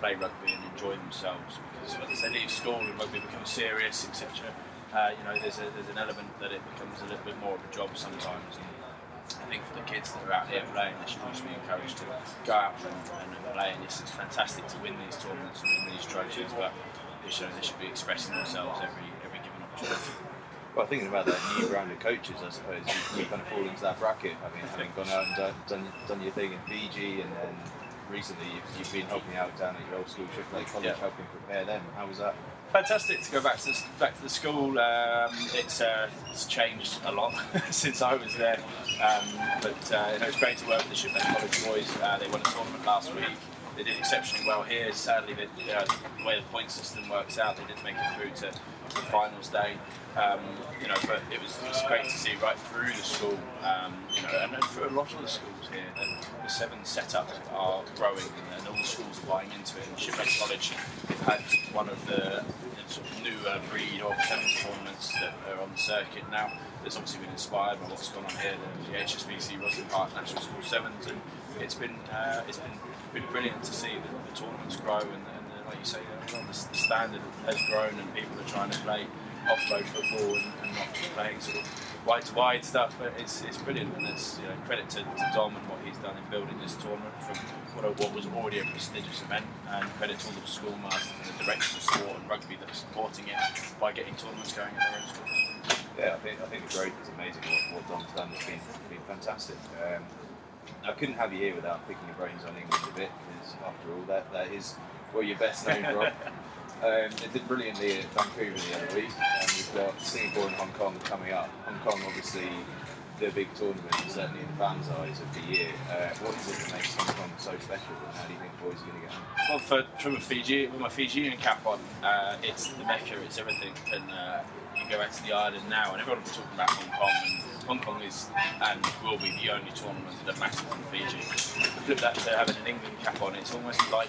play rugby and enjoy themselves. Because once they leave school and rugby becomes serious, et cetera, uh, you know, there's a, there's an element that it becomes a little bit more of a job sometimes. And I think for the kids that are out here playing, they should just be encouraged to go out and, and play. And it's, it's fantastic to win these tournaments and win these trophies, but they should, they should be expressing themselves every every given opportunity. Well, thinking about that new round of coaches, I suppose, you, you kind of fall into that bracket. I mean, having gone out and done, done, done your thing in Fiji, and then recently you've, you've been helping out down at your old school, Shiplake College, yeah. helping prepare them. How was that? Fantastic to go back to the, back to the school. Um, it's, uh, it's changed a lot since I was there, um, but uh, it was great to work with the Shiplake College boys. Uh, they won a tournament last week. They did exceptionally well here. Sadly, they, you know, the way the point system works out, they didn't make it through to the finals day. Um, you know, but it was, it was great to see right through the school. Um, you know, and for a lot of the schools here, the, the seven setups are growing, and all the schools are buying into it. And Shiplake College had one of the sort of newer breed of sevens tournaments that are on the circuit now. That's obviously been inspired by what's gone on here, the, the H S B C Rosslyn Park National School Sevens, and it's been uh, it's been been brilliant to see the, the tournaments grow, and, and uh, like you say, the, the standard has grown, and people are trying to play off-road football and, and not playing sort of wide-to-wide stuff. It's it's brilliant, and it's, you know, credit to, to Dom and what he's done in building this tournament from what, what was already a prestigious event, and credit to all the schoolmasters and the directors of sport and rugby that are supporting it by getting tournaments going at their own schools. Yeah, I think I think the growth is amazing. What, what Dom's done has been been fantastic. Um, I couldn't have you here without picking your brains on England a bit, because after all, that that is what you're best known for. Um, they did brilliantly at Vancouver the other week, and we've got Singapore and Hong Kong coming up. Hong Kong, obviously, the big tournament, certainly in the fans' eyes of the year. Uh, what is it that makes Hong Kong so special, and how do you think the boys are going to get on? Well, for, from a Fiji, with my Fijian cap on, uh, it's the Mecca, it's everything. And uh, you go back to the island now, and everyone will be talking about Hong Kong. And Hong Kong is and will be the only tournament that matters on Fiji. Flip that to having an England cap on, it's almost like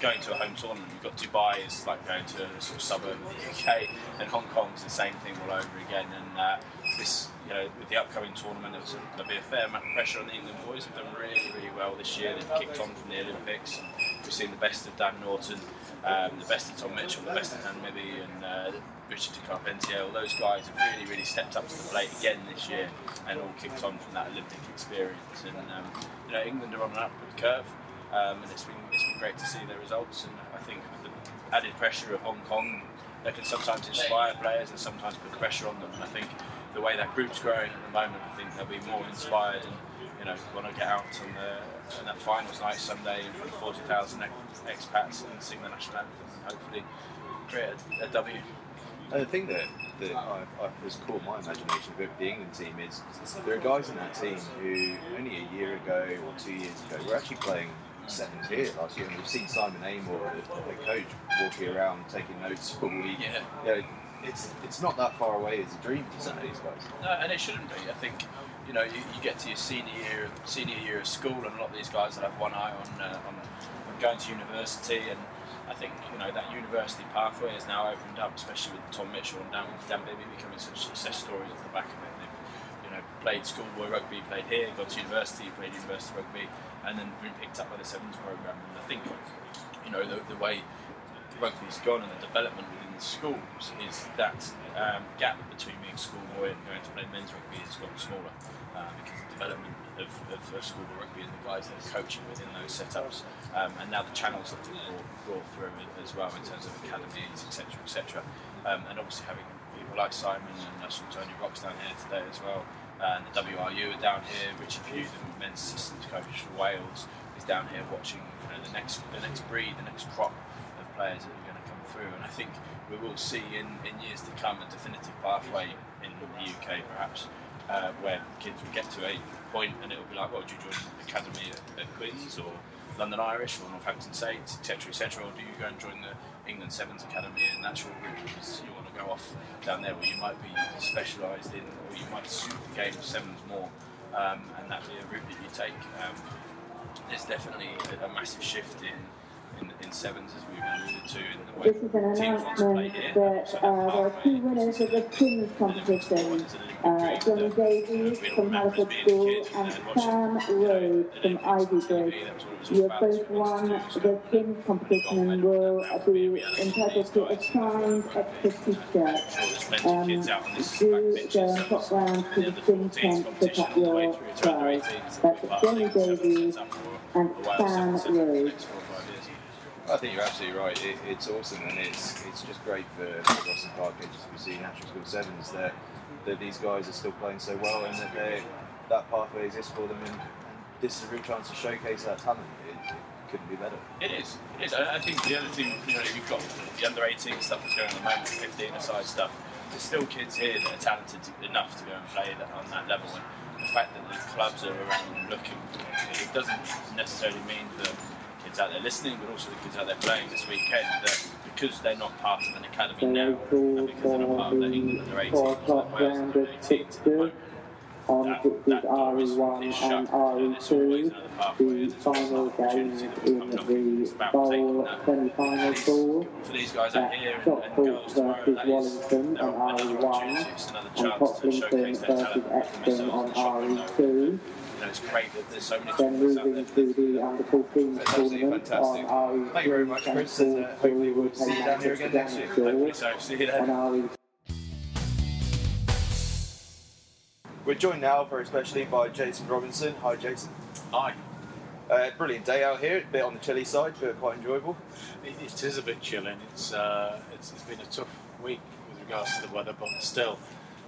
going to a home tournament. You've got Dubai is like going to a sort of suburb of the U K, and Hong Kong's the same thing all over again. And uh, this, you know, with the upcoming tournament, there'll be a fair amount of pressure on the England boys. They've done really, really well this year. They've kicked on from the Olympics. We've seen the best of Dan Norton, um, the best of Tom Mitchell, the best of Dan Mibby, and uh, Richard de Carpentier. All those guys have really, really stepped up to the plate again this year, and all kicked on from that Olympic experience. And um, you know, England are on an upward curve. Um, and it's been it's been great to see their results, and I think with the added pressure of Hong Kong, they can sometimes inspire players and sometimes put pressure on them. And I think the way that group's growing at the moment, I think they'll be more inspired, and you know, want to get out on the on that finals night Sunday in front of forty thousand expats and sing the national anthem, and hopefully create a, a W. And the thing that, that I've, I've, has caught my imagination a bit with the England team is there are guys in that team who only a year ago or two years ago were actually playing sevens here last year, and we've seen Simon Amor, the coach, walking around taking notes all week. Yeah. You know, it's it's not that far away as a dream for some of these guys. No, and it shouldn't be. I think, you know, you, you get to your senior year, senior year of school, and a lot of these guys that have one eye on, uh, on, on going to university, and I think, you know, that university pathway is now opened up, especially with Tom Mitchell and Dan, Dan Bibby becoming such success stories off the back of it. They've, you know, played schoolboy rugby, played here, got to university, played university rugby, and then been picked up by the Sevens programme. And I think, you know, the, the way rugby's gone and the development within the schools is that um, gap between being schoolboy and going to play men's rugby has gotten smaller, uh, because the development of, of, of schoolboy rugby and the guys that are coaching within those setups, um, and now the channels that are brought, brought through as well in terms of academies, et cetera, et cetera. Um, and obviously having people like Simon and I saw Tony Rocks down here today as well. And the W R U are down here. Richard Hugh, the men's assistant coach for Wales, is down here watching, you know, the next the next breed, the next crop of players that are going to come through. And I think we will see in, in years to come a definitive pathway in the U K, perhaps, uh, where kids will get to a point and it'll be like, well, do you join the academy at, at Queen's or London Irish or Northampton Saints, et cetera, et cetera, or do you go and join the England Sevens Academy? And that's your route, because you want to go off down there where you might be specialised in, or you might suit the game of sevens more, um, and that'd be a route that you take. Um, there's definitely a, a massive shift in. In, in sevens, as we've alluded to, in the way this is an announcement that uh, there are two winners of the King's competition, uh, Johnny Davies from Halford School and Sam Rhodes from Ivybridge. You have both won the King's competition and will be entitled to a signed Exeter shirt. Um, do go and pop round to the King's tent to pick up your prize. That's Johnny Davies and Sam Rhodes. I think you're absolutely right. It, it's awesome, and it's it's just great for Rosslyn Park H S B C National School Sevens that that these guys are still playing so well, and that they that pathway exists for them, and this is a real chance to showcase that talent. It, it couldn't be better. It is. It is. I think the other thing, you know, you've got the under eighteen stuff that's going on at the moment, fifteen-a-side stuff. There's still kids here that are talented enough to go and play that, on that level. And the fact that the clubs are around looking, it doesn't necessarily mean that. Out there listening, but also the kids out there playing this weekend, that because they're not part of an academy now, and because they're not part of the England under eighteen or Wales under eighteen, that door is shut, and there's always another pathway, there's always another opportunity that will come knocking. It's about taking that. For these guys out here and, and girls tomorrow, that is another opportunity, it's another chance to showcase their talent and put themselves in the shop window. You know, it's great that there's so many tournaments out there. Fantastic. On Thank you very much, Chris, and uh, hopefully we'll see you down here again next year. Hopefully so. See you then. We're joined now very especially by Jason Robinson. Hi, Jason. Hi. Uh, brilliant day out here. A bit on the chilly side, but quite enjoyable. It, it is a bit chilling. It's, uh, it's it's been a tough week with regards to the weather, but still,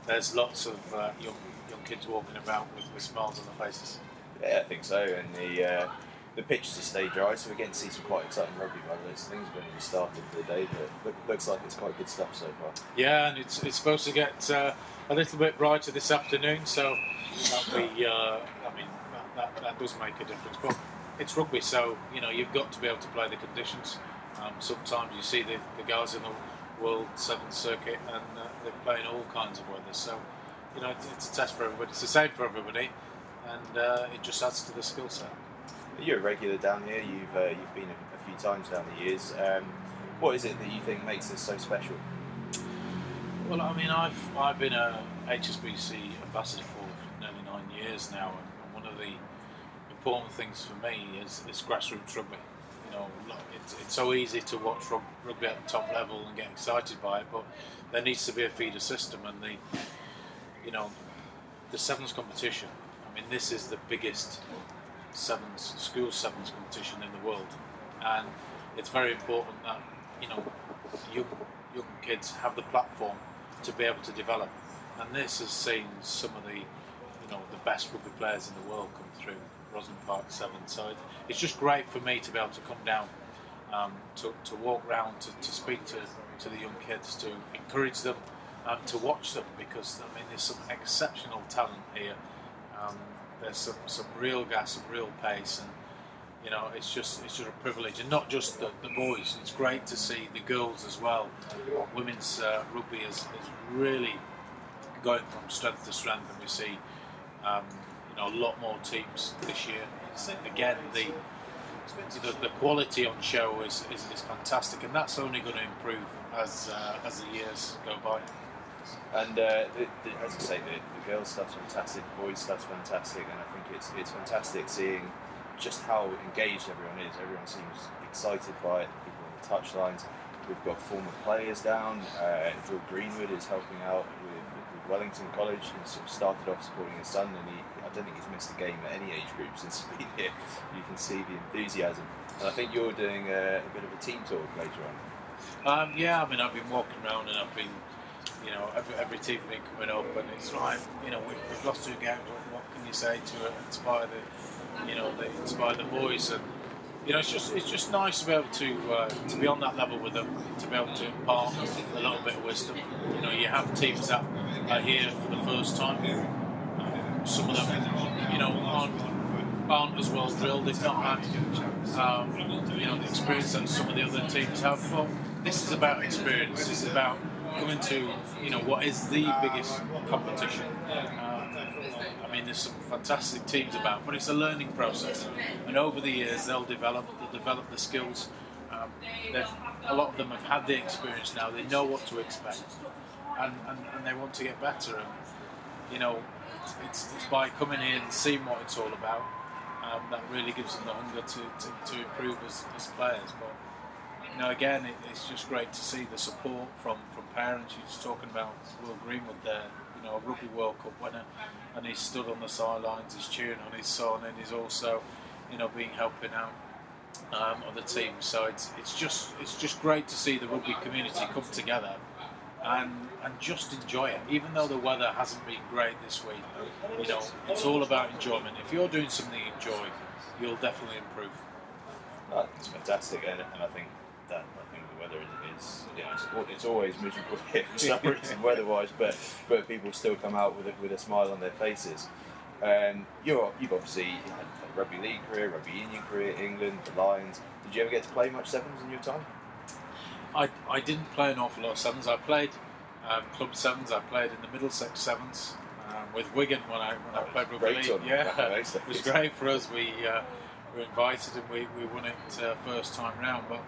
there's lots of uh, young young kids walking about with, with smiles on their faces. Yeah, I think so, and the uh, the pitches are stay dry, so we're getting to see some quite exciting rugby by those things when we started for the day, but look, looks like it's quite good stuff so far. Yeah, and it's it's supposed to get uh, a little bit brighter this afternoon, so that'll be, uh, I mean, that, that, that does make a difference, but it's rugby, so, you know, you've got to be able to play the conditions. Um, sometimes you see the, the guys in the World Sevens circuit and uh, they're playing all kinds of weather, so you know, it's a test for everybody. It's the same for everybody, and uh, it just adds to the skill set. You're a regular down here. You've uh, you've been a few times down the years. Um, what is it that you think makes this so special? Well, I mean, I've I've been a H S B C ambassador for nearly nine years now, and one of the important things for me is, is grassroots rugby. You know, it's, it's so easy to watch rugby at the top level and get excited by it, but there needs to be a feeder system, and the You know, the sevens competition. I mean, this is the biggest sevens, school sevens competition in the world, and it's very important that you know young, young kids have the platform to be able to develop. And this has seen some of the you know the best rugby players in the world come through Rosslyn Park Sevens. So it, it's just great for me to be able to come down, um, to to walk round, to, to speak to to the young kids, to encourage them. Um, to watch them, because I mean there's some exceptional talent here. Um, there's some, some real gas, some real pace, and you know it's just it's just a privilege, and not just the, the boys. It's great to see the girls as well. Women's uh, rugby is, is really going from strength to strength, and we see um, you know a lot more teams this year. And again, the, the the quality on show is, is is fantastic, and that's only going to improve as uh, as the years go by. And uh, the, the, as I say, the, the girls' stuff's fantastic, the boys' stuff's fantastic, and I think it's it's fantastic seeing just how engaged everyone is. Everyone seems excited by it, people on the touchlines. We've got former players down. Uh, Drew Greenwood is helping out with, with Wellington College, and sort of started off supporting his son, and he, I don't think he's missed a game at any age group since he's been here. You can see the enthusiasm. And I think you're doing a, a bit of a team talk later on. Um, yeah, I mean, I've been walking around and I've been You know, every, every team been coming up, and it's like you know we've, we've lost two games. What can you say to inspire the, you know, the, inspire the boys? And you know, it's just it's just nice to be able to uh, to be on that level with them, to be able to impart a little bit of wisdom. You know, you have teams that are here for the first time, some of them, you know, aren't, aren't as well drilled. They've not had, um, you know, the experience that some of the other teams have. But this is about experience. This is about coming to, you know, what is the biggest competition. Uh, I mean, there's some fantastic teams about, but it's a learning process. And over the years, they'll develop, they'll develop the skills. Um, a lot of them have had the experience now. They know what to expect, and, and, and they want to get better. And, you know, it's, it's, it's by coming here and seeing what it's all about um, that really gives them the hunger to, to, to improve as, as players. But, you know, again, it, it's just great to see the support from, from parents. You're just talking about Will Greenwood there, you know, a Rugby World Cup winner, and he's stood on the sidelines, he's cheering on his son, and he's also, you know, being helping out Um, other teams, so it's it's just it's just great to see the rugby community come together and and just enjoy it. Even though the weather hasn't been great this week, you know, it's all about enjoyment. If you're doing something you enjoy, you'll definitely improve. No, it's fantastic, and, and I think that I think the weather is, is you know, it's, it's always miserable here for some reason weather-wise, but but people still come out with a, with a smile on their faces. Um, you're you've obviously had a rugby league career, rugby union career, England, the Lions. Did you ever get to play much sevens in your time? I I didn't play an awful lot of sevens. I played um, club sevens. I played in the Middlesex sevens um, with Wigan when I when I played rugby league. Yeah, it was great for us. We uh, were invited and we, we won it uh, first time round. But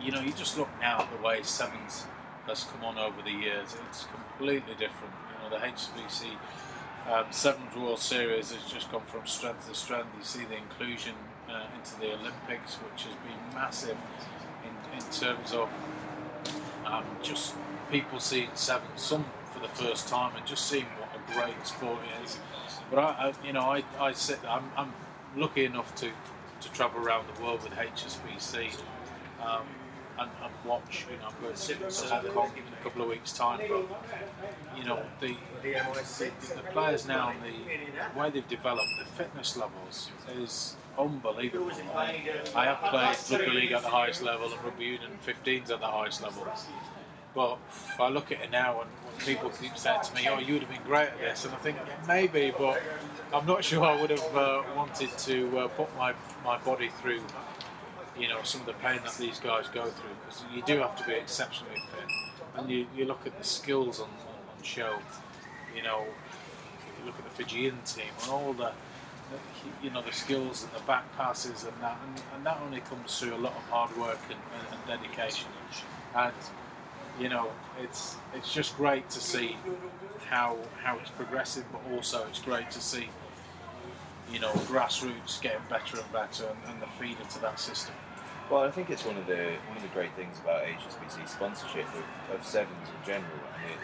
you know, you just look now at the way sevens has come on over the years. It's completely different. You know, the H S B C. Um, Sevens World Series has just gone from strength to strength. You see the inclusion uh, into the Olympics, which has been massive in, in terms of um, just people seeing sevens, some for the first time, and just seeing what a great sport it is. But I, I you know, I, I sit. I'm, I'm lucky enough to, to travel around the world with H S B C um, and, and watch. You know, I'm going to sit in Hong Kong in a couple of weeks' time, but you know, the, the, the players now, the, the way they've developed, the fitness levels is unbelievable. I, I have played rugby league at the highest level and rugby union fifteens at the highest level. But if I look at it now, and people keep saying to me, "Oh, you would have been great at this," and I think maybe, but I'm not sure I would have uh, wanted to uh, put my, my body through, you know, some of the pain that these guys go through, because you do have to be exceptionally fit, and you, you look at the skills on. Show, you know, if you look at the Fijian team and all the, you know, the skills and the back passes and that, and, and that only comes through a lot of hard work and, and, and dedication. And you know, it's it's just great to see how how it's progressing, but also it's great to see, you know, grassroots getting better and better, and, and the feed into that system. Well, I think it's one of the one of the great things about H S B C sponsorship of, of sevens in general. I mean,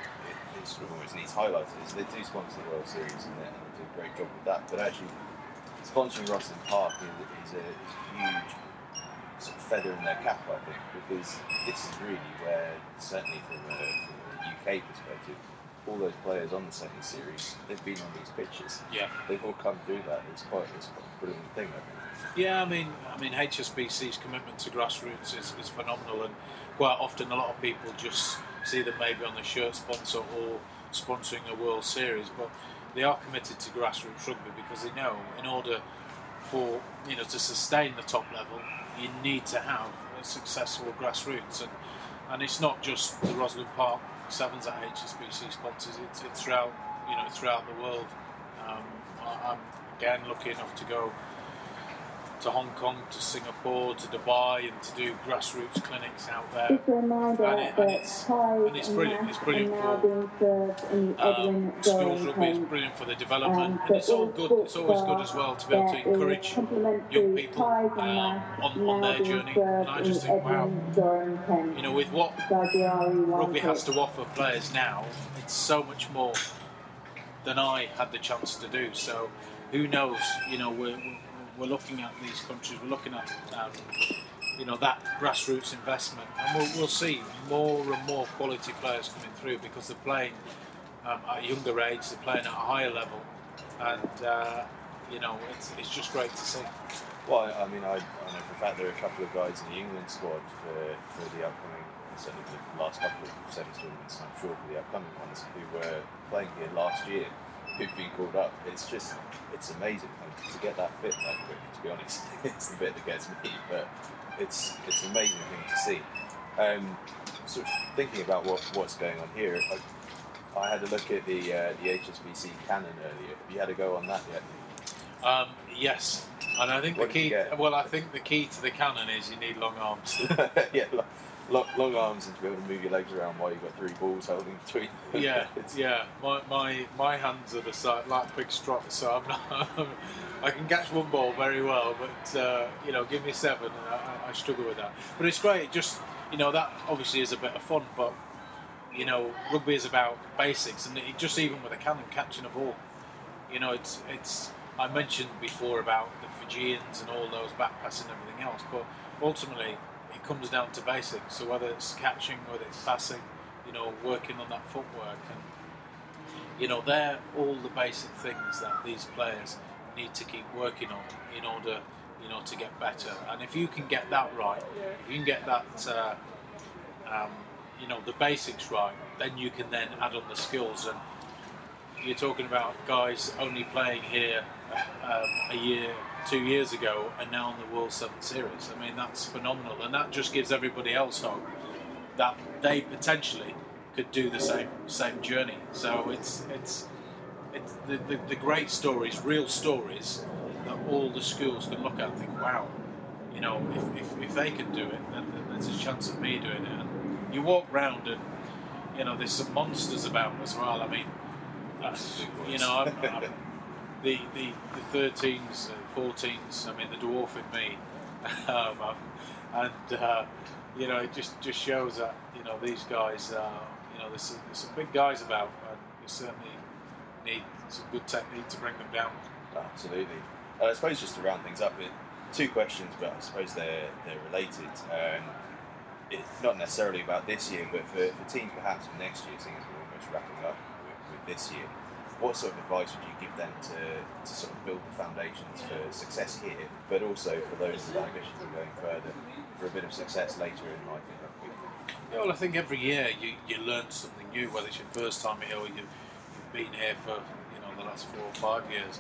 sort of always needs highlighted is they do sponsor the World Series, and they do a great job with that. But actually, sponsoring Rosslyn Park is, is, a, is a huge sort of feather in their cap, I think, because this is really where, certainly from a, from a U K perspective, all those players on the second series, they've been on these pitches. Yeah, they've all come through that. It's quite, it's quite a brilliant thing, I think. Yeah, I mean, I mean, H S B C's commitment to grassroots is, is phenomenal, and quite often a lot of people just see them maybe on the shirt sponsor or sponsoring a World Series, but they are committed to grassroots rugby because they know in order for, you know, to sustain the top level, you need to have a successful grassroots, and and it's not just the Rosslyn Park Sevens at H S B C sponsors, it's, it's throughout, you know, throughout the world. Um, I'm again lucky enough to go to Hong Kong, to Singapore, to Dubai, and to do grassroots clinics out there. And, it, and, it's, and it's brilliant. It's brilliant for um, schools rugby. It's brilliant for the development, and it's all good. It's always good as well to be able to encourage young people um, on, on their journey. And I just think, wow, you know, with what rugby has to offer players now, it's so much more than I had the chance to do. So, who knows? You know, we're. we're We're looking at these countries. We're looking at, um, you know, that grassroots investment, and we'll, we'll see more and more quality players coming through because they're playing um, at a younger age. They're playing at a higher level, and uh, you know, it's it's just great to see. Well, I mean, I, I know for a fact there are a couple of guys in the England squad for, for the upcoming, certainly for the last couple of sevens tournaments, and I'm sure for the upcoming ones, who were playing here last year. who've been called up. It's just, it's amazing like, to get that fit that quick, to be honest. It's the bit that gets me, but it's it's an amazing thing to see. Um, sort of thinking about what, what's going on here, I, I had a look at the uh, the H S B C canon earlier. Have you had a go on that yet? Um, yes, and I think what the key. Well, I think the key to the canon is you need long arms. yeah, long, long, long arms, and to be able to move your legs around while you've got three balls holding between them. Yeah, yeah. My my my hands are the size like big strops, so I'm not. I'm, I can catch one ball very well, but uh, you know, give me seven, and I, I struggle with that. But it's great. It just you know that obviously is a bit of fun, but you know, rugby is about basics, and it, just even with a canon catching a ball, you know, it's it's. I mentioned before about the Fijians and all those back passing and everything else, but ultimately it comes down to basics. So whether it's catching, whether it's passing, you know, working on that footwork, and you know, they're all the basic things that these players need to keep working on in order, you know, to get better. And if you can get that right, if you can get that, uh, um, you know, the basics right, then you can then add on the skills. And you're talking about guys only playing here um, a year, two years ago, and now on the World Sevens Series. I mean, that's phenomenal, and that just gives everybody else hope that they potentially could do the same same journey. So it's it's it's the the, the great stories, real stories that all the schools can look at and think, wow, you know, if if, if they can do it, then there's a chance of me doing it. And you walk round, and you know, there's some monsters about as well. I mean. That's, you know, I'm, I'm, the the the thirteens, fourteens. I mean, the dwarf in me, um, and uh, you know, it just, just shows that you know these guys. Uh, you know, there's some, there's some big guys about, and you certainly need some good technique to bring them down. Absolutely. And I suppose just to round things up, with two questions, but I suppose they're they're related. Um, it's not necessarily about this year, but for, for teams perhaps for next year, seeing as we're almost wrapping up. This year, what sort of advice would you give them to, to sort of build the foundations for success here, but also for those with ambitions of going further for a bit of success later in life? Yeah, well, I think every year you, you learn something new, whether it's your first time here or you, you've been here for you know the last four or five years,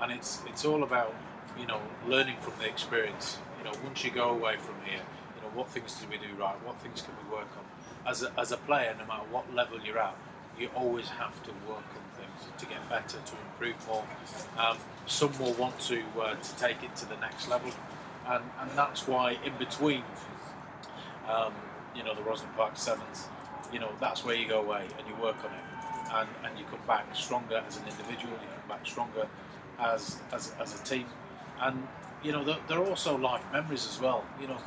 and it's it's all about you know learning from the experience. You know, once you go away from here, you know what things did we do right, what things can we work on as a, as a player, no matter what level you're at. You always have to work on things to get better, to improve more. Um, some will want to uh, to take it to the next level, and, and that's why in between, um, you know, the Rosslyn Park Sevens, you know, that's where you go away and you work on it, and, and you come back stronger as an individual. You come back stronger as as, as a team, and you know, they're, they're also life memories as well. You know,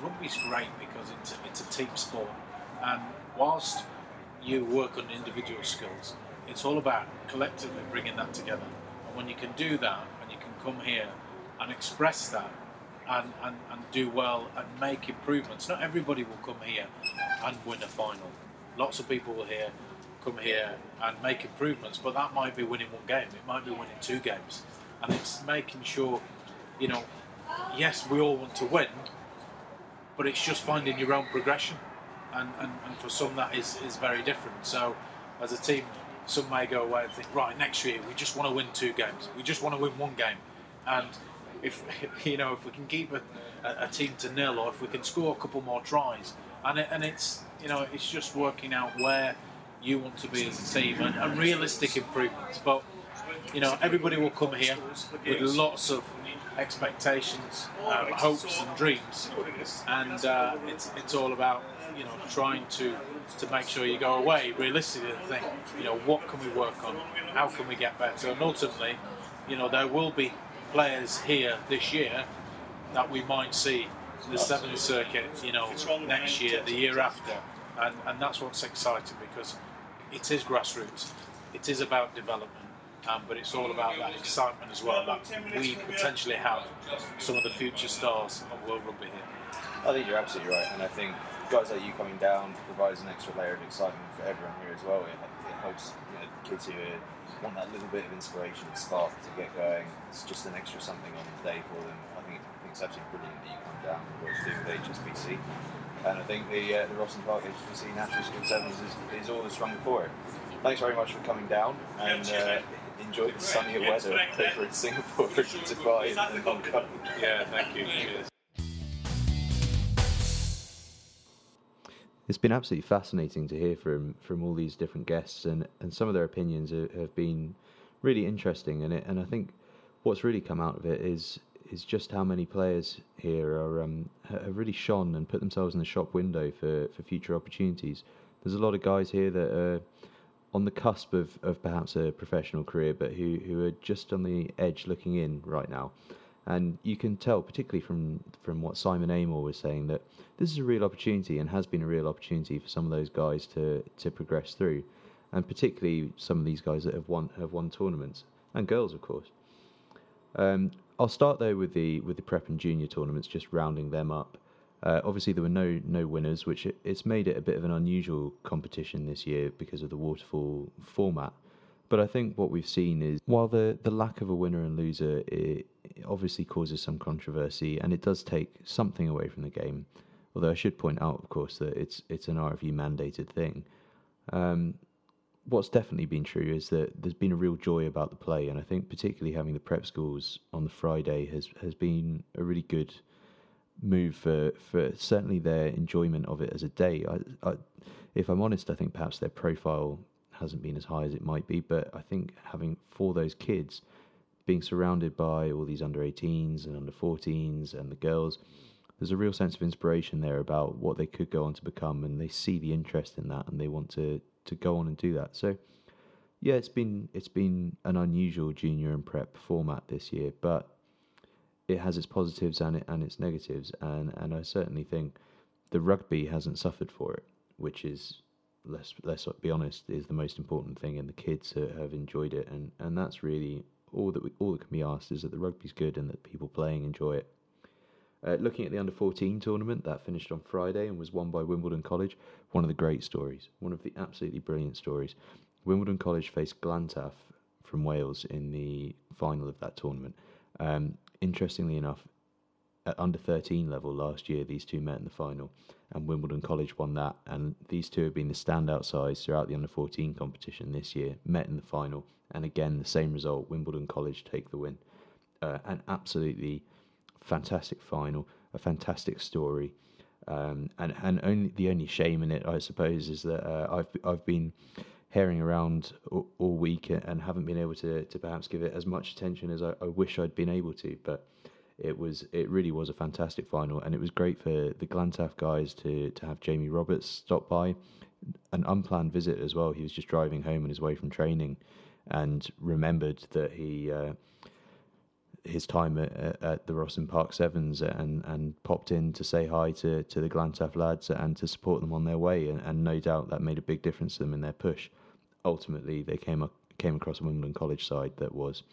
rugby's great because it's a, it's a team sport, and whilst you work on individual skills, it's all about collectively bringing that together. And when you can do that, and you can come here and express that, and, and, and do well and make improvements. Not everybody will come here and win a final. Lots of people will here come here and make improvements, but that might be winning one game, it might be winning two games. And it's making sure, you know, yes, we all want to win, but it's just finding your own progression. And, and, and for some that is, is very different. So as a team, some may go away and think, right, next year we just want to win two games. We just want to win one game. And if you know, if we can keep a, a team to nil, or if we can score a couple more tries, and it, and it's you know it's just working out where you want to be as a team and, and realistic improvements. But you know, everybody will come here with lots of expectations, um, hopes and dreams, and uh, it's it's all about you know trying to to make sure you go away realistically and think you know what can we work on, how can we get better, and ultimately you know there will be players here this year that we might see in the Sevens circuit you know next year, the year after, and and that's what's exciting, because it is grassroots, it is about development. Um, but it's all about that excitement as well, that we potentially have some of the future stars of World Rugby here. I think you're absolutely right, and I think guys like you coming down provides an extra layer of excitement for everyone here as well. It, it helps you know, the kids who want that little bit of inspiration and spark to get going. It's just an extra something on the day for them. I think, I think it's absolutely brilliant that you come down and what you do with H S B C. And I think the, uh, the Rosslyn Park H S B C National School Sevens is, is all the stronger for it. thanks very much for coming down and uh, enjoy the sunnier weather over in Singapore and Dubai and Hong Kong. Yeah, thank you. Cheers. It's been absolutely fascinating to hear from from all these different guests, and, and some of their opinions are, have been really interesting. And it, and I think what's really come out of it is is just how many players here are um, have really shone and put themselves in the shop window for, for future opportunities. There's a lot of guys here that are on the cusp of, of perhaps a professional career, but who, who are just on the edge looking in right now. And you can tell, particularly from, from what Simon Amor was saying, that this is a real opportunity and has been a real opportunity for some of those guys to, to progress through, and particularly some of these guys that have won have won tournaments, and girls, of course. Um, I'll start though with the with the prep and junior tournaments, just rounding them up. Uh, obviously, there were no no winners, which it, it's made it a bit of an unusual competition this year because of the waterfall format. But I think what we've seen is, while the, the lack of a winner and loser it, it obviously causes some controversy, and it does take something away from the game, although I should point out, of course, that it's it's an R F U-mandated thing. Um, what's definitely been true is that there's been a real joy about the play, and I think particularly having the prep schools on the Friday has, has been a really good move for, for certainly their enjoyment of it as a day. I, I, if I'm honest, I think perhaps their profile hasn't been as high as it might be, but I think having for those kids being surrounded by all these under eighteens and under fourteens and the girls, there's a real sense of inspiration there about what they could go on to become, and they see the interest in that and they want to to go on and do that. So yeah, it's been it's been an unusual junior and prep format this year, but it has its positives and it, and its negatives, and and I certainly think the rugby hasn't suffered for it, which is, Let's let's be honest, is the most important thing, and the kids have enjoyed it, and, and that's really all that we, all that can be asked is that the rugby's good and that people playing enjoy it. Uh, looking at the under fourteen tournament that finished on Friday and was won by Wimbledon College, one of the great stories, one of the absolutely brilliant stories. Wimbledon College faced Glantaf from Wales in the final of that tournament. Um, interestingly enough, at under thirteen level last year, these two met in the final, and Wimbledon College won that, and these two have been the standout sides throughout the under fourteen competition this year, met in the final, and again, the same result, Wimbledon College take the win. Uh, an absolutely fantastic final, a fantastic story, um, and, and only the only shame in it, I suppose, is that uh, I've I've been herring around all, all week and haven't been able to, to perhaps give it as much attention as I, I wish I'd been able to, but It was it really was a fantastic final, and it was great for the Glantaf guys to, to have Jamie Roberts stop by. An unplanned visit as well. He was just driving home on his way from training and remembered that he uh, his time at, at the Rosslyn Park Sevens and, and popped in to say hi to, to the Glantaf lads and to support them on their way, and, and no doubt that made a big difference to them in their push. Ultimately, they came up, came across a Wimbledon College side that was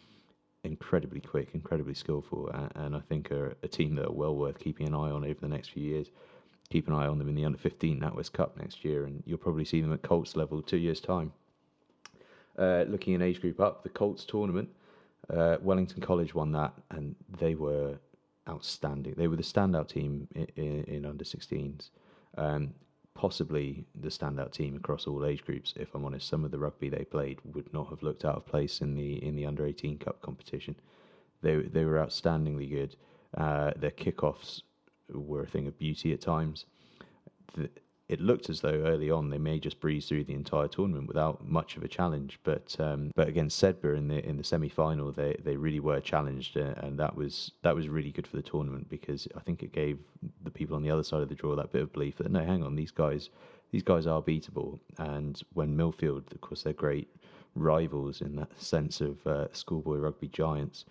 incredibly quick, incredibly skillful, and, and I think are a team that are well worth keeping an eye on over the next few years. Keep an eye on them in the under fifteen NatWest Cup next year, and you'll probably see them at Colts level two years' time. Uh, looking in age group up, the Colts tournament, uh, Wellington College won that, and they were outstanding. They were the standout team in, in, in under sixteens, um, possibly the standout team across all age groups. If I'm honest, some of the rugby they played would not have looked out of place in the in the under eighteen cup competition. They they were outstandingly good. Uh, their kickoffs were a thing of beauty at times. The, it looked as though early on they may just breeze through the entire tournament without much of a challenge. But um, but against Sedbergh in the in the semi final, they they really were challenged, uh, and that was that was really good for the tournament, because I think it gave the people on the other side of the draw that bit of belief that no, hang on, these guys these guys are beatable. And when Millfield, of course, they're great rivals in that sense of uh, schoolboy rugby giants,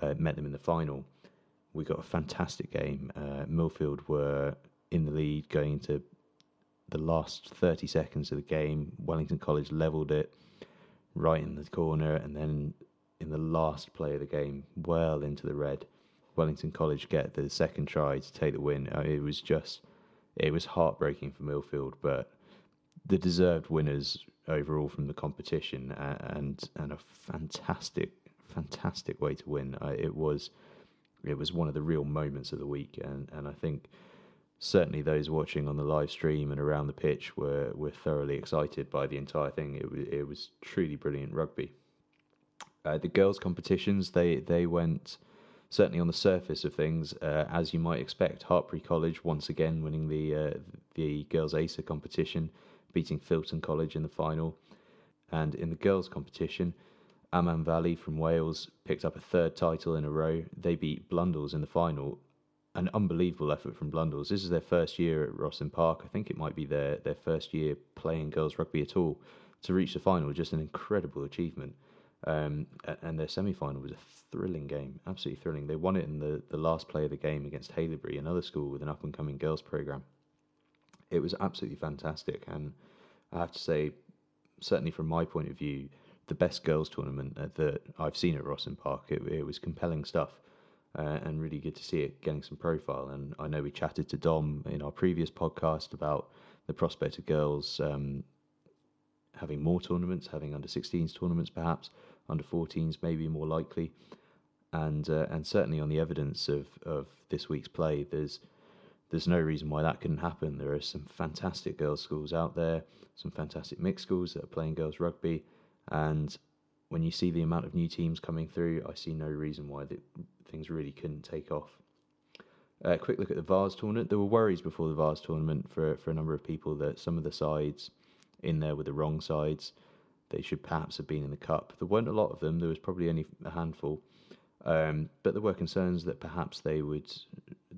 uh, met them in the final. We got a fantastic game. Uh, Millfield were in the lead going into the last thirty seconds of the game. Wellington College levelled it right in the corner, and then in the last play of the game, well into the red, Wellington College get the second try to take the win. It was just, it was heartbreaking for Millfield, but the deserved winners overall from the competition, and and a fantastic, fantastic way to win. It was, it was one of the real moments of the week, and, and I think certainly those watching on the live stream and around the pitch were were thoroughly excited by the entire thing. It was it was truly brilliant rugby. Uh, the girls' competitions, they they went, certainly on the surface of things, uh, as you might expect. Hartbury College once again winning the uh, the girls' A C E R competition, beating Filton College in the final. And in the girls' competition, Amman Valley from Wales picked up a third title in a row. They beat Blundell's in the final. An unbelievable effort from Blundell's. This is their first year at Rosslyn Park. I think it might be their, their first year playing girls' rugby at all. To reach the final, just an incredible achievement. Um, and their semi-final was a thrilling game, absolutely thrilling. They won it in the, the last play of the game against Haileybury, another school with an up-and-coming girls' programme. It was absolutely fantastic, and I have to say, certainly from my point of view, the best girls' tournament that I've seen at Rosslyn Park. It, it was compelling stuff, uh, and really good to see it getting some profile. And I know we chatted to Dom in our previous podcast about the prospect of girls um, having more tournaments, having under sixteens tournaments perhaps, under fourteens maybe more likely, and uh, and certainly on the evidence of, of this week's play, there's there's no reason why that couldn't happen. There are some fantastic girls' schools out there, some fantastic mixed schools that are playing girls' rugby, and when you see the amount of new teams coming through, I see no reason why the, things really couldn't take off. A uh, quick look at the Vars tournament. There were worries before the Vars tournament for, for a number of people that some of the sides in there were the wrong sides. They should perhaps have been in the Cup. There weren't a lot of them. There was probably only a handful. Um, but there were concerns that perhaps they would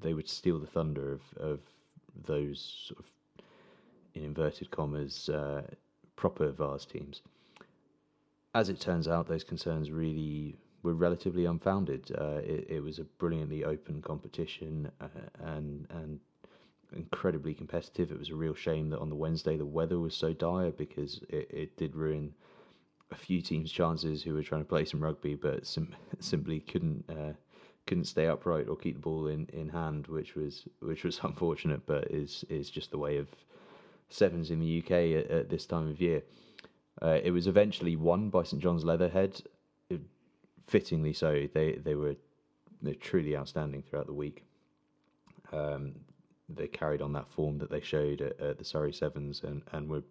they would steal the thunder of, of those sort of, in inverted commas, uh, proper Vars teams. As it turns out, those concerns really were relatively unfounded. Uh, it, it was a brilliantly open competition uh, and and incredibly competitive. It was a real shame that on the Wednesday the weather was so dire, because it, it did ruin a few teams' chances who were trying to play some rugby, but some simply couldn't uh, couldn't stay upright or keep the ball in, in hand, which was which was unfortunate, but is is just the way of sevens in the U K at, at this time of year. Uh, it was eventually won by St John's Leatherhead, it, fittingly so. They they were they're truly outstanding throughout the week. Um, they carried on that form that they showed at, at the Surrey Sevens, and, and were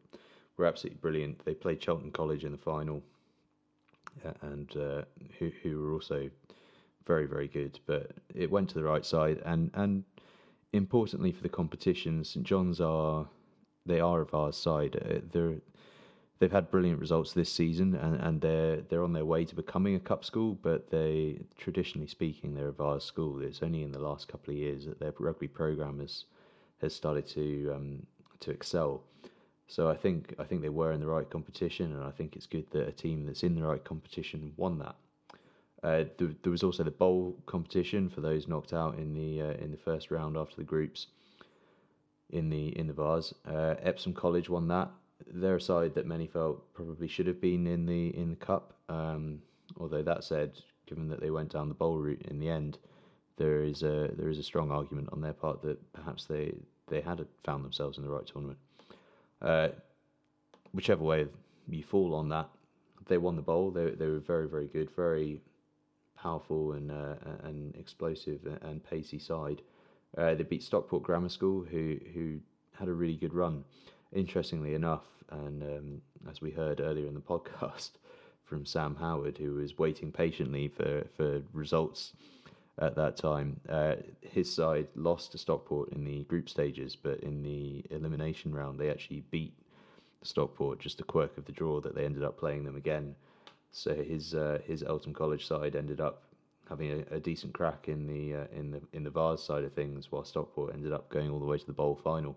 were absolutely brilliant. They played Cheltenham College in the final, uh, and uh, who who were also very very good. But it went to the right side, and and importantly for the competition, St John's are they are of our side. Uh, they're They've had brilliant results this season, and, and they're they're on their way to becoming a cup school. But they, traditionally speaking, they're a Vars school. It's only in the last couple of years that their rugby program has has started to um, to excel. So I think I think they were in the right competition, and I think it's good that a team that's in the right competition won that. Uh, there, there was also the bowl competition for those knocked out in the uh, in the first round after the groups in the in the Vars. Uh, Epsom College won that. They're a side that many felt probably should have been in the in the Cup. Um, although that said, given that they went down the bowl route in the end, there is a there is a strong argument on their part that perhaps they they had found themselves in the right tournament. Uh, whichever way you fall on that, they won the bowl. They they were very very good, very powerful and uh, and explosive and pacey side. Uh, they beat Stockport Grammar School, who who had a really good run. Interestingly enough, and um, as we heard earlier in the podcast from Sam Howard, who was waiting patiently for, for results at that time, uh, his side lost to Stockport in the group stages, but in the elimination round, they actually beat Stockport, just a quirk of the draw that they ended up playing them again. So his uh, his Elton College side ended up having a, a decent crack in the uh, in the in the Vars side of things, while Stockport ended up going all the way to the bowl final.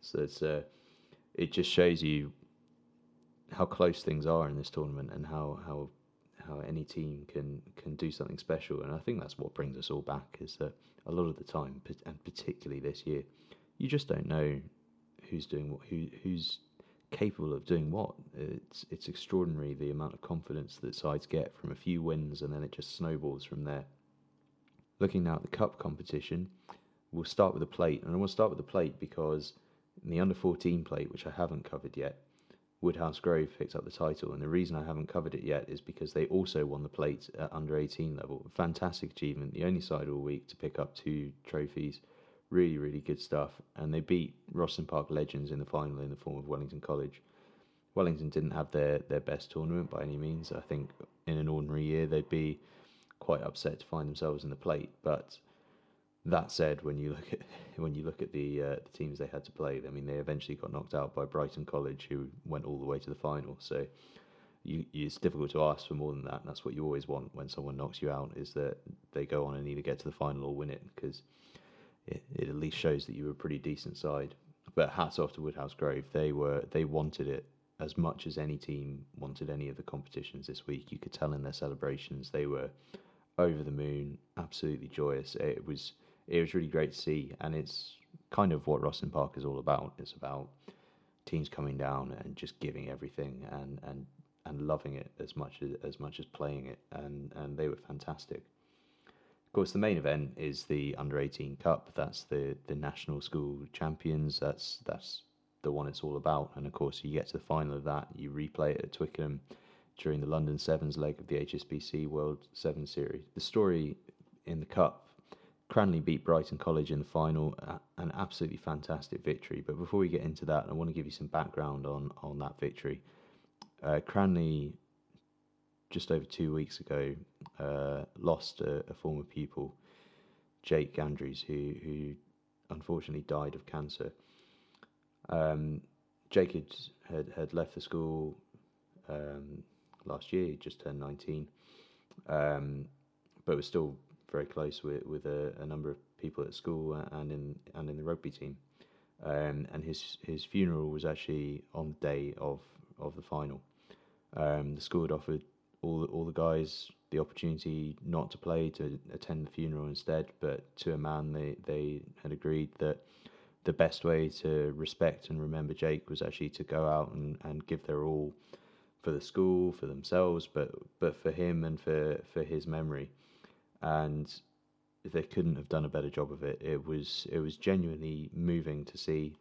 So it's uh, it just shows you how close things are in this tournament, and how, how how any team can can do something special. And I think that's what brings us all back, is that a lot of the time, and particularly this year, you just don't know who's doing what, who who's capable of doing what. It's it's extraordinary the amount of confidence that sides get from a few wins, and then it just snowballs from there. Looking now at the cup competition, we'll start with the plate, and I want to start with the plate because in the under fourteen plate, which I haven't covered yet, Woodhouse Grove picked up the title, and the reason I haven't covered it yet is because they also won the plate at under eighteen level. Fantastic achievement, the only side all week to pick up two trophies, Really, really good stuff. And they beat Rosslyn Park Legends in the final in the form of Wellington College. Wellington didn't have their, their best tournament by any means. I think in an ordinary year they'd be quite upset to find themselves in the plate. But that said, when you look at when you look at the uh, the teams they had to play, I mean, they eventually got knocked out by Brighton College, who went all the way to the final. So you, it's difficult to ask for more than that. And that's what you always want when someone knocks you out, is that they go on and either get to the final or win it, because it, it at least shows that you were a pretty decent side. But hats off to Woodhouse Grove. They were they wanted it as much as any team wanted any of the competitions this week. You could tell in their celebrations they were over the moon, absolutely joyous. It was it was really great to see, and it's kind of what Rosslyn Park is all about. It's about teams coming down and just giving everything and and, and loving it as much as as much as playing it, and, and they were fantastic. Of course, the main event is the under eighteen Cup. That's the, the national school champions. That's that's the one it's all about. And of course, you get to the final of that. You replay it at Twickenham during the London Sevens leg of the H S B C World Sevens Series. The story in the Cup: Cranley beat Brighton College in the final, an absolutely fantastic victory. But before we get into that, I want to give you some background on on that victory. Uh, Cranley, just over two weeks ago, uh, lost a, a former pupil, Jake Andrews, who who unfortunately died of cancer. Um, Jake had, had, had left the school um, last year. He just turned nineteen, um, but was still very close with with a, a number of people at school and in and in the rugby team. Um, and his his funeral was actually on the day of of the final. Um, the school had offered all the, all the guys the opportunity not to play, to attend the funeral instead, but to a man they, they had agreed that the best way to respect and remember Jake was actually to go out and, and give their all for the school, for themselves, but but for him and for, for his memory. And they couldn't have done a better job of it. It was it was genuinely moving to see.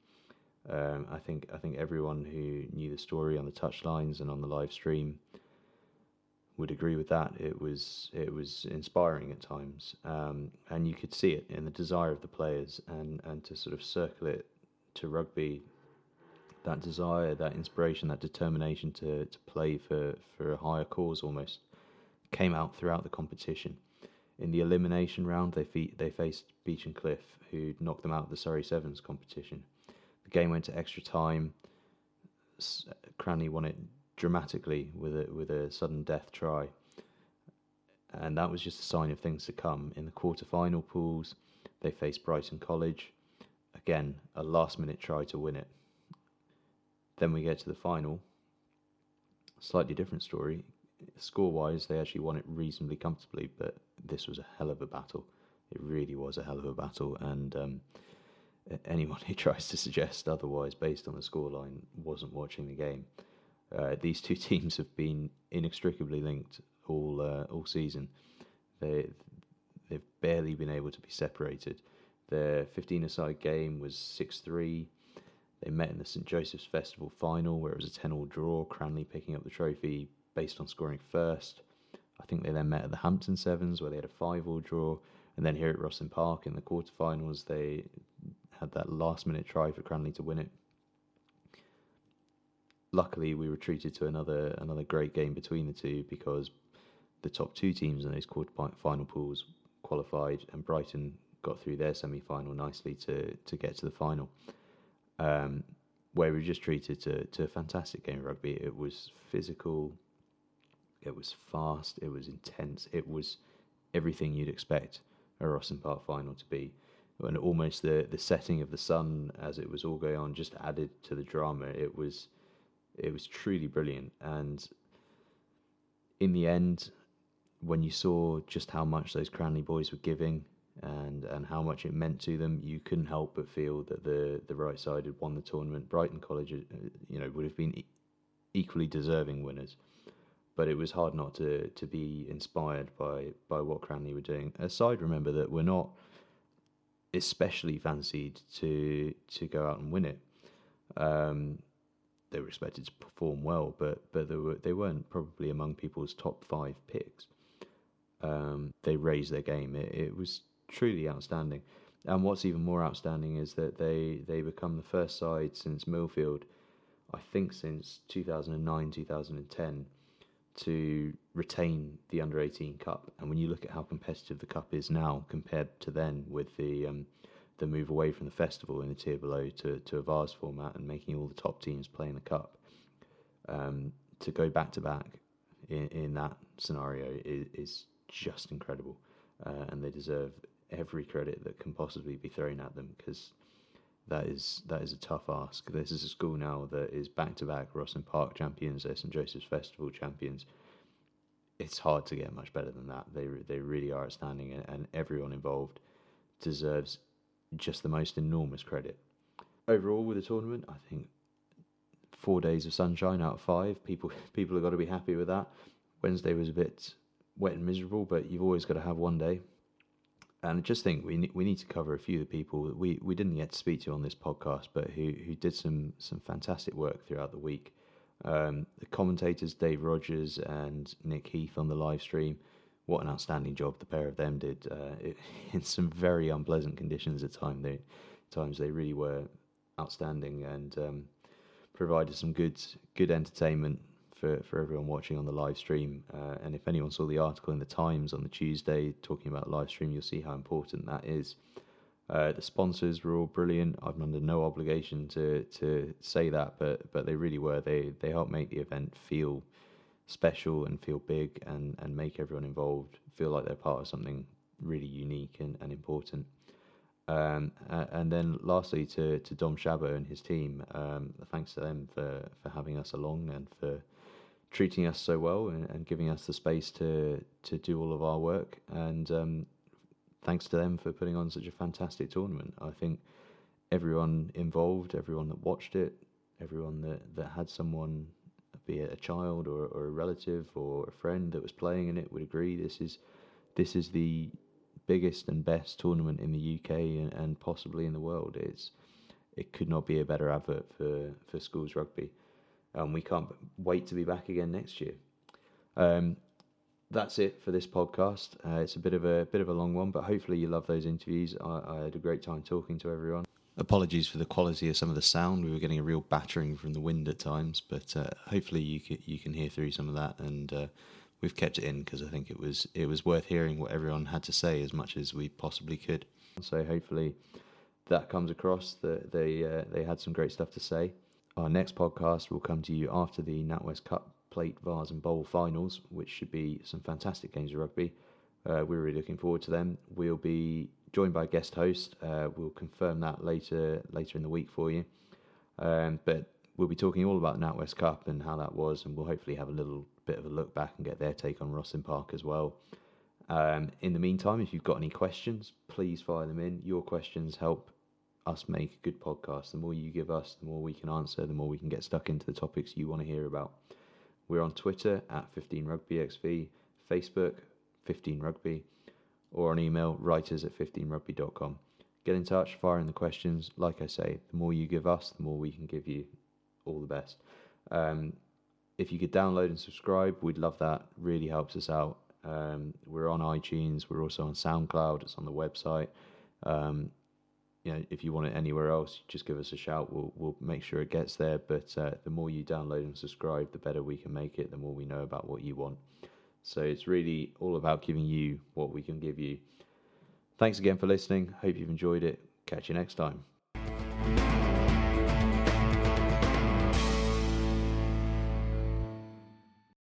Um, I think I think everyone who knew the story on the touchlines and on the live stream would agree with that. It was it was inspiring at times, um, and you could see it in the desire of the players, and, and to sort of circle it to rugby, that desire, that inspiration, that determination to, to play for, for a higher cause almost came out throughout the competition. In the elimination round, they fe- they faced Beach and Cliff, who knocked them out of the Surrey Sevens competition. The game went to extra time. S- Cranley won it dramatically with a with a sudden death try, and that was just a sign of things to come. In the quarter-final pools, they faced Brighton College, again a last-minute try to win it. Then we get to the final, slightly different story. Score-wise, they actually won it reasonably comfortably, but this was a hell of a battle. It really was a hell of a battle, and um, anyone who tries to suggest otherwise based on the scoreline wasn't watching the game. Uh, these two teams have been inextricably linked all uh, all season. They they've barely been able to be separated. Their fifteen-a-side game was six three. They met in the Saint Joseph's Festival final, where it was a ten-all draw. Cranley picking up the trophy based on scoring first. I think they then met at the Hampton Sevens, where they had a five-all draw, and then here at Rosslyn Park in the quarterfinals, they had that last-minute try for Cranley to win it. Luckily, we were treated to another another great game between the two, because the top two teams in those quarter-final pools qualified, and Brighton got through their semi-final nicely to, to get to the final, um, where we were just treated to, to a fantastic game of rugby. It was physical, it was fast, it was intense, it was everything you'd expect a Rosslyn Park final to be. And almost the, the setting of the sun as it was all going on just added to the drama. It was... It was truly brilliant, and in the end, when you saw just how much those Cranley boys were giving and, and how much it meant to them, you couldn't help but feel that the, the right side had won the tournament. Brighton College, you know, would have been e- equally deserving winners, but it was hard not to, to be inspired by, by what Cranley were doing. Aside, remember that we're not especially fancied to to go out and win it. Um, They were expected to perform well, but but they were they weren't probably among people's top five picks. Um, they raised their game. It, it was truly outstanding. And what's even more outstanding is that they, they become the first side since Millfield, I think since two thousand nine, two thousand ten, to retain the under eighteen Cup. And when you look at how competitive the Cup is now compared to then, with the um, the move away from the festival in the tier below to, to a Vars format and making all the top teams play in the Cup, um, to go back-to-back in, in that scenario is, is just incredible. Uh, and they deserve every credit that can possibly be thrown at them, because that is that is a tough ask. This is a school now that is back-to-back Rosslyn Park champions, they're Saint Joseph's Festival champions. It's hard to get much better than that. They they really are outstanding, and, and everyone involved deserves just the most enormous credit. Overall, with the tournament, I think four days of sunshine out of five. People people have got to be happy with that. Wednesday was a bit wet and miserable, but you've always got to have one day. And I just think we we need to cover a few of the people that we, we didn't get to speak to on this podcast, but who, who did some some fantastic work throughout the week. Um, the commentators, Dave Rogers and Nick Heath on the live stream, what an outstanding job the pair of them did uh, it, in some very unpleasant conditions at time. They, times. They really were outstanding, and um, provided some good good entertainment for, for everyone watching on the live stream. Uh, and if anyone saw the article in the Times on the Tuesday talking about live stream, you'll see how important that is. Uh, the sponsors were all brilliant. I'm under no obligation to, to say that, but but they really were. They they helped make the event feel special and feel big, and, and make everyone involved feel like they're part of something really unique and, and important. Um, and then lastly to, to Dom Shabo and his team, um, thanks to them for, for having us along and for treating us so well, and, and giving us the space to to do all of our work, and um, thanks to them for putting on such a fantastic tournament. I think everyone involved, everyone that watched it, everyone that, that had someone, be it a child or, or a relative or a friend that was playing in it, would agree this is this is the biggest and best tournament in the U K and, and possibly in the world. It's it could not be a better advert for, for schools rugby. Um, we can't wait to be back again next year. Um, that's it for this podcast. Uh, it's a bit of a bit of a long one, but hopefully you love those interviews. I, I had a great time talking to everyone. Apologies for the quality of some of the sound. We were getting a real battering from the wind at times, but uh, hopefully you can you can hear through some of that. And uh, we've kept it in because I think it was it was worth hearing what everyone had to say as much as we possibly could. So hopefully that comes across, that they uh, they had some great stuff to say. Our next podcast will come to you after the NatWest Cup Plate, Vars and Bowl finals, which should be some fantastic games of rugby. Uh, we're really looking forward to them. We'll be joined by a guest host. Uh, we'll confirm that later later in the week for you. Um, but we'll be talking all about NatWest Cup and how that was, and we'll hopefully have a little bit of a look back and get their take on Rosslyn Park as well. Um, in the meantime, if you've got any questions, please fire them in. Your questions help us make a good podcast. The more you give us, the more we can answer, the more we can get stuck into the topics you want to hear about. We're on Twitter at fifteen rugby x v, Facebook fifteen rugby, or on email writers at fifteen rugby dot com. Get in touch, fire in the questions. Like I say, the more you give us, the more we can give you. All the best. Um, if you could download and subscribe, we'd love that. Really helps us out. Um, we're on iTunes. We're also on SoundCloud. It's on the website. Um, you know, if you want it anywhere else, just give us a shout. We'll we'll make sure it gets there. But uh, the more you download and subscribe, the better we can make it. The more we know about what you want. So it's really all about giving you what we can give you. Thanks again for listening. Hope you've enjoyed it. Catch you next time.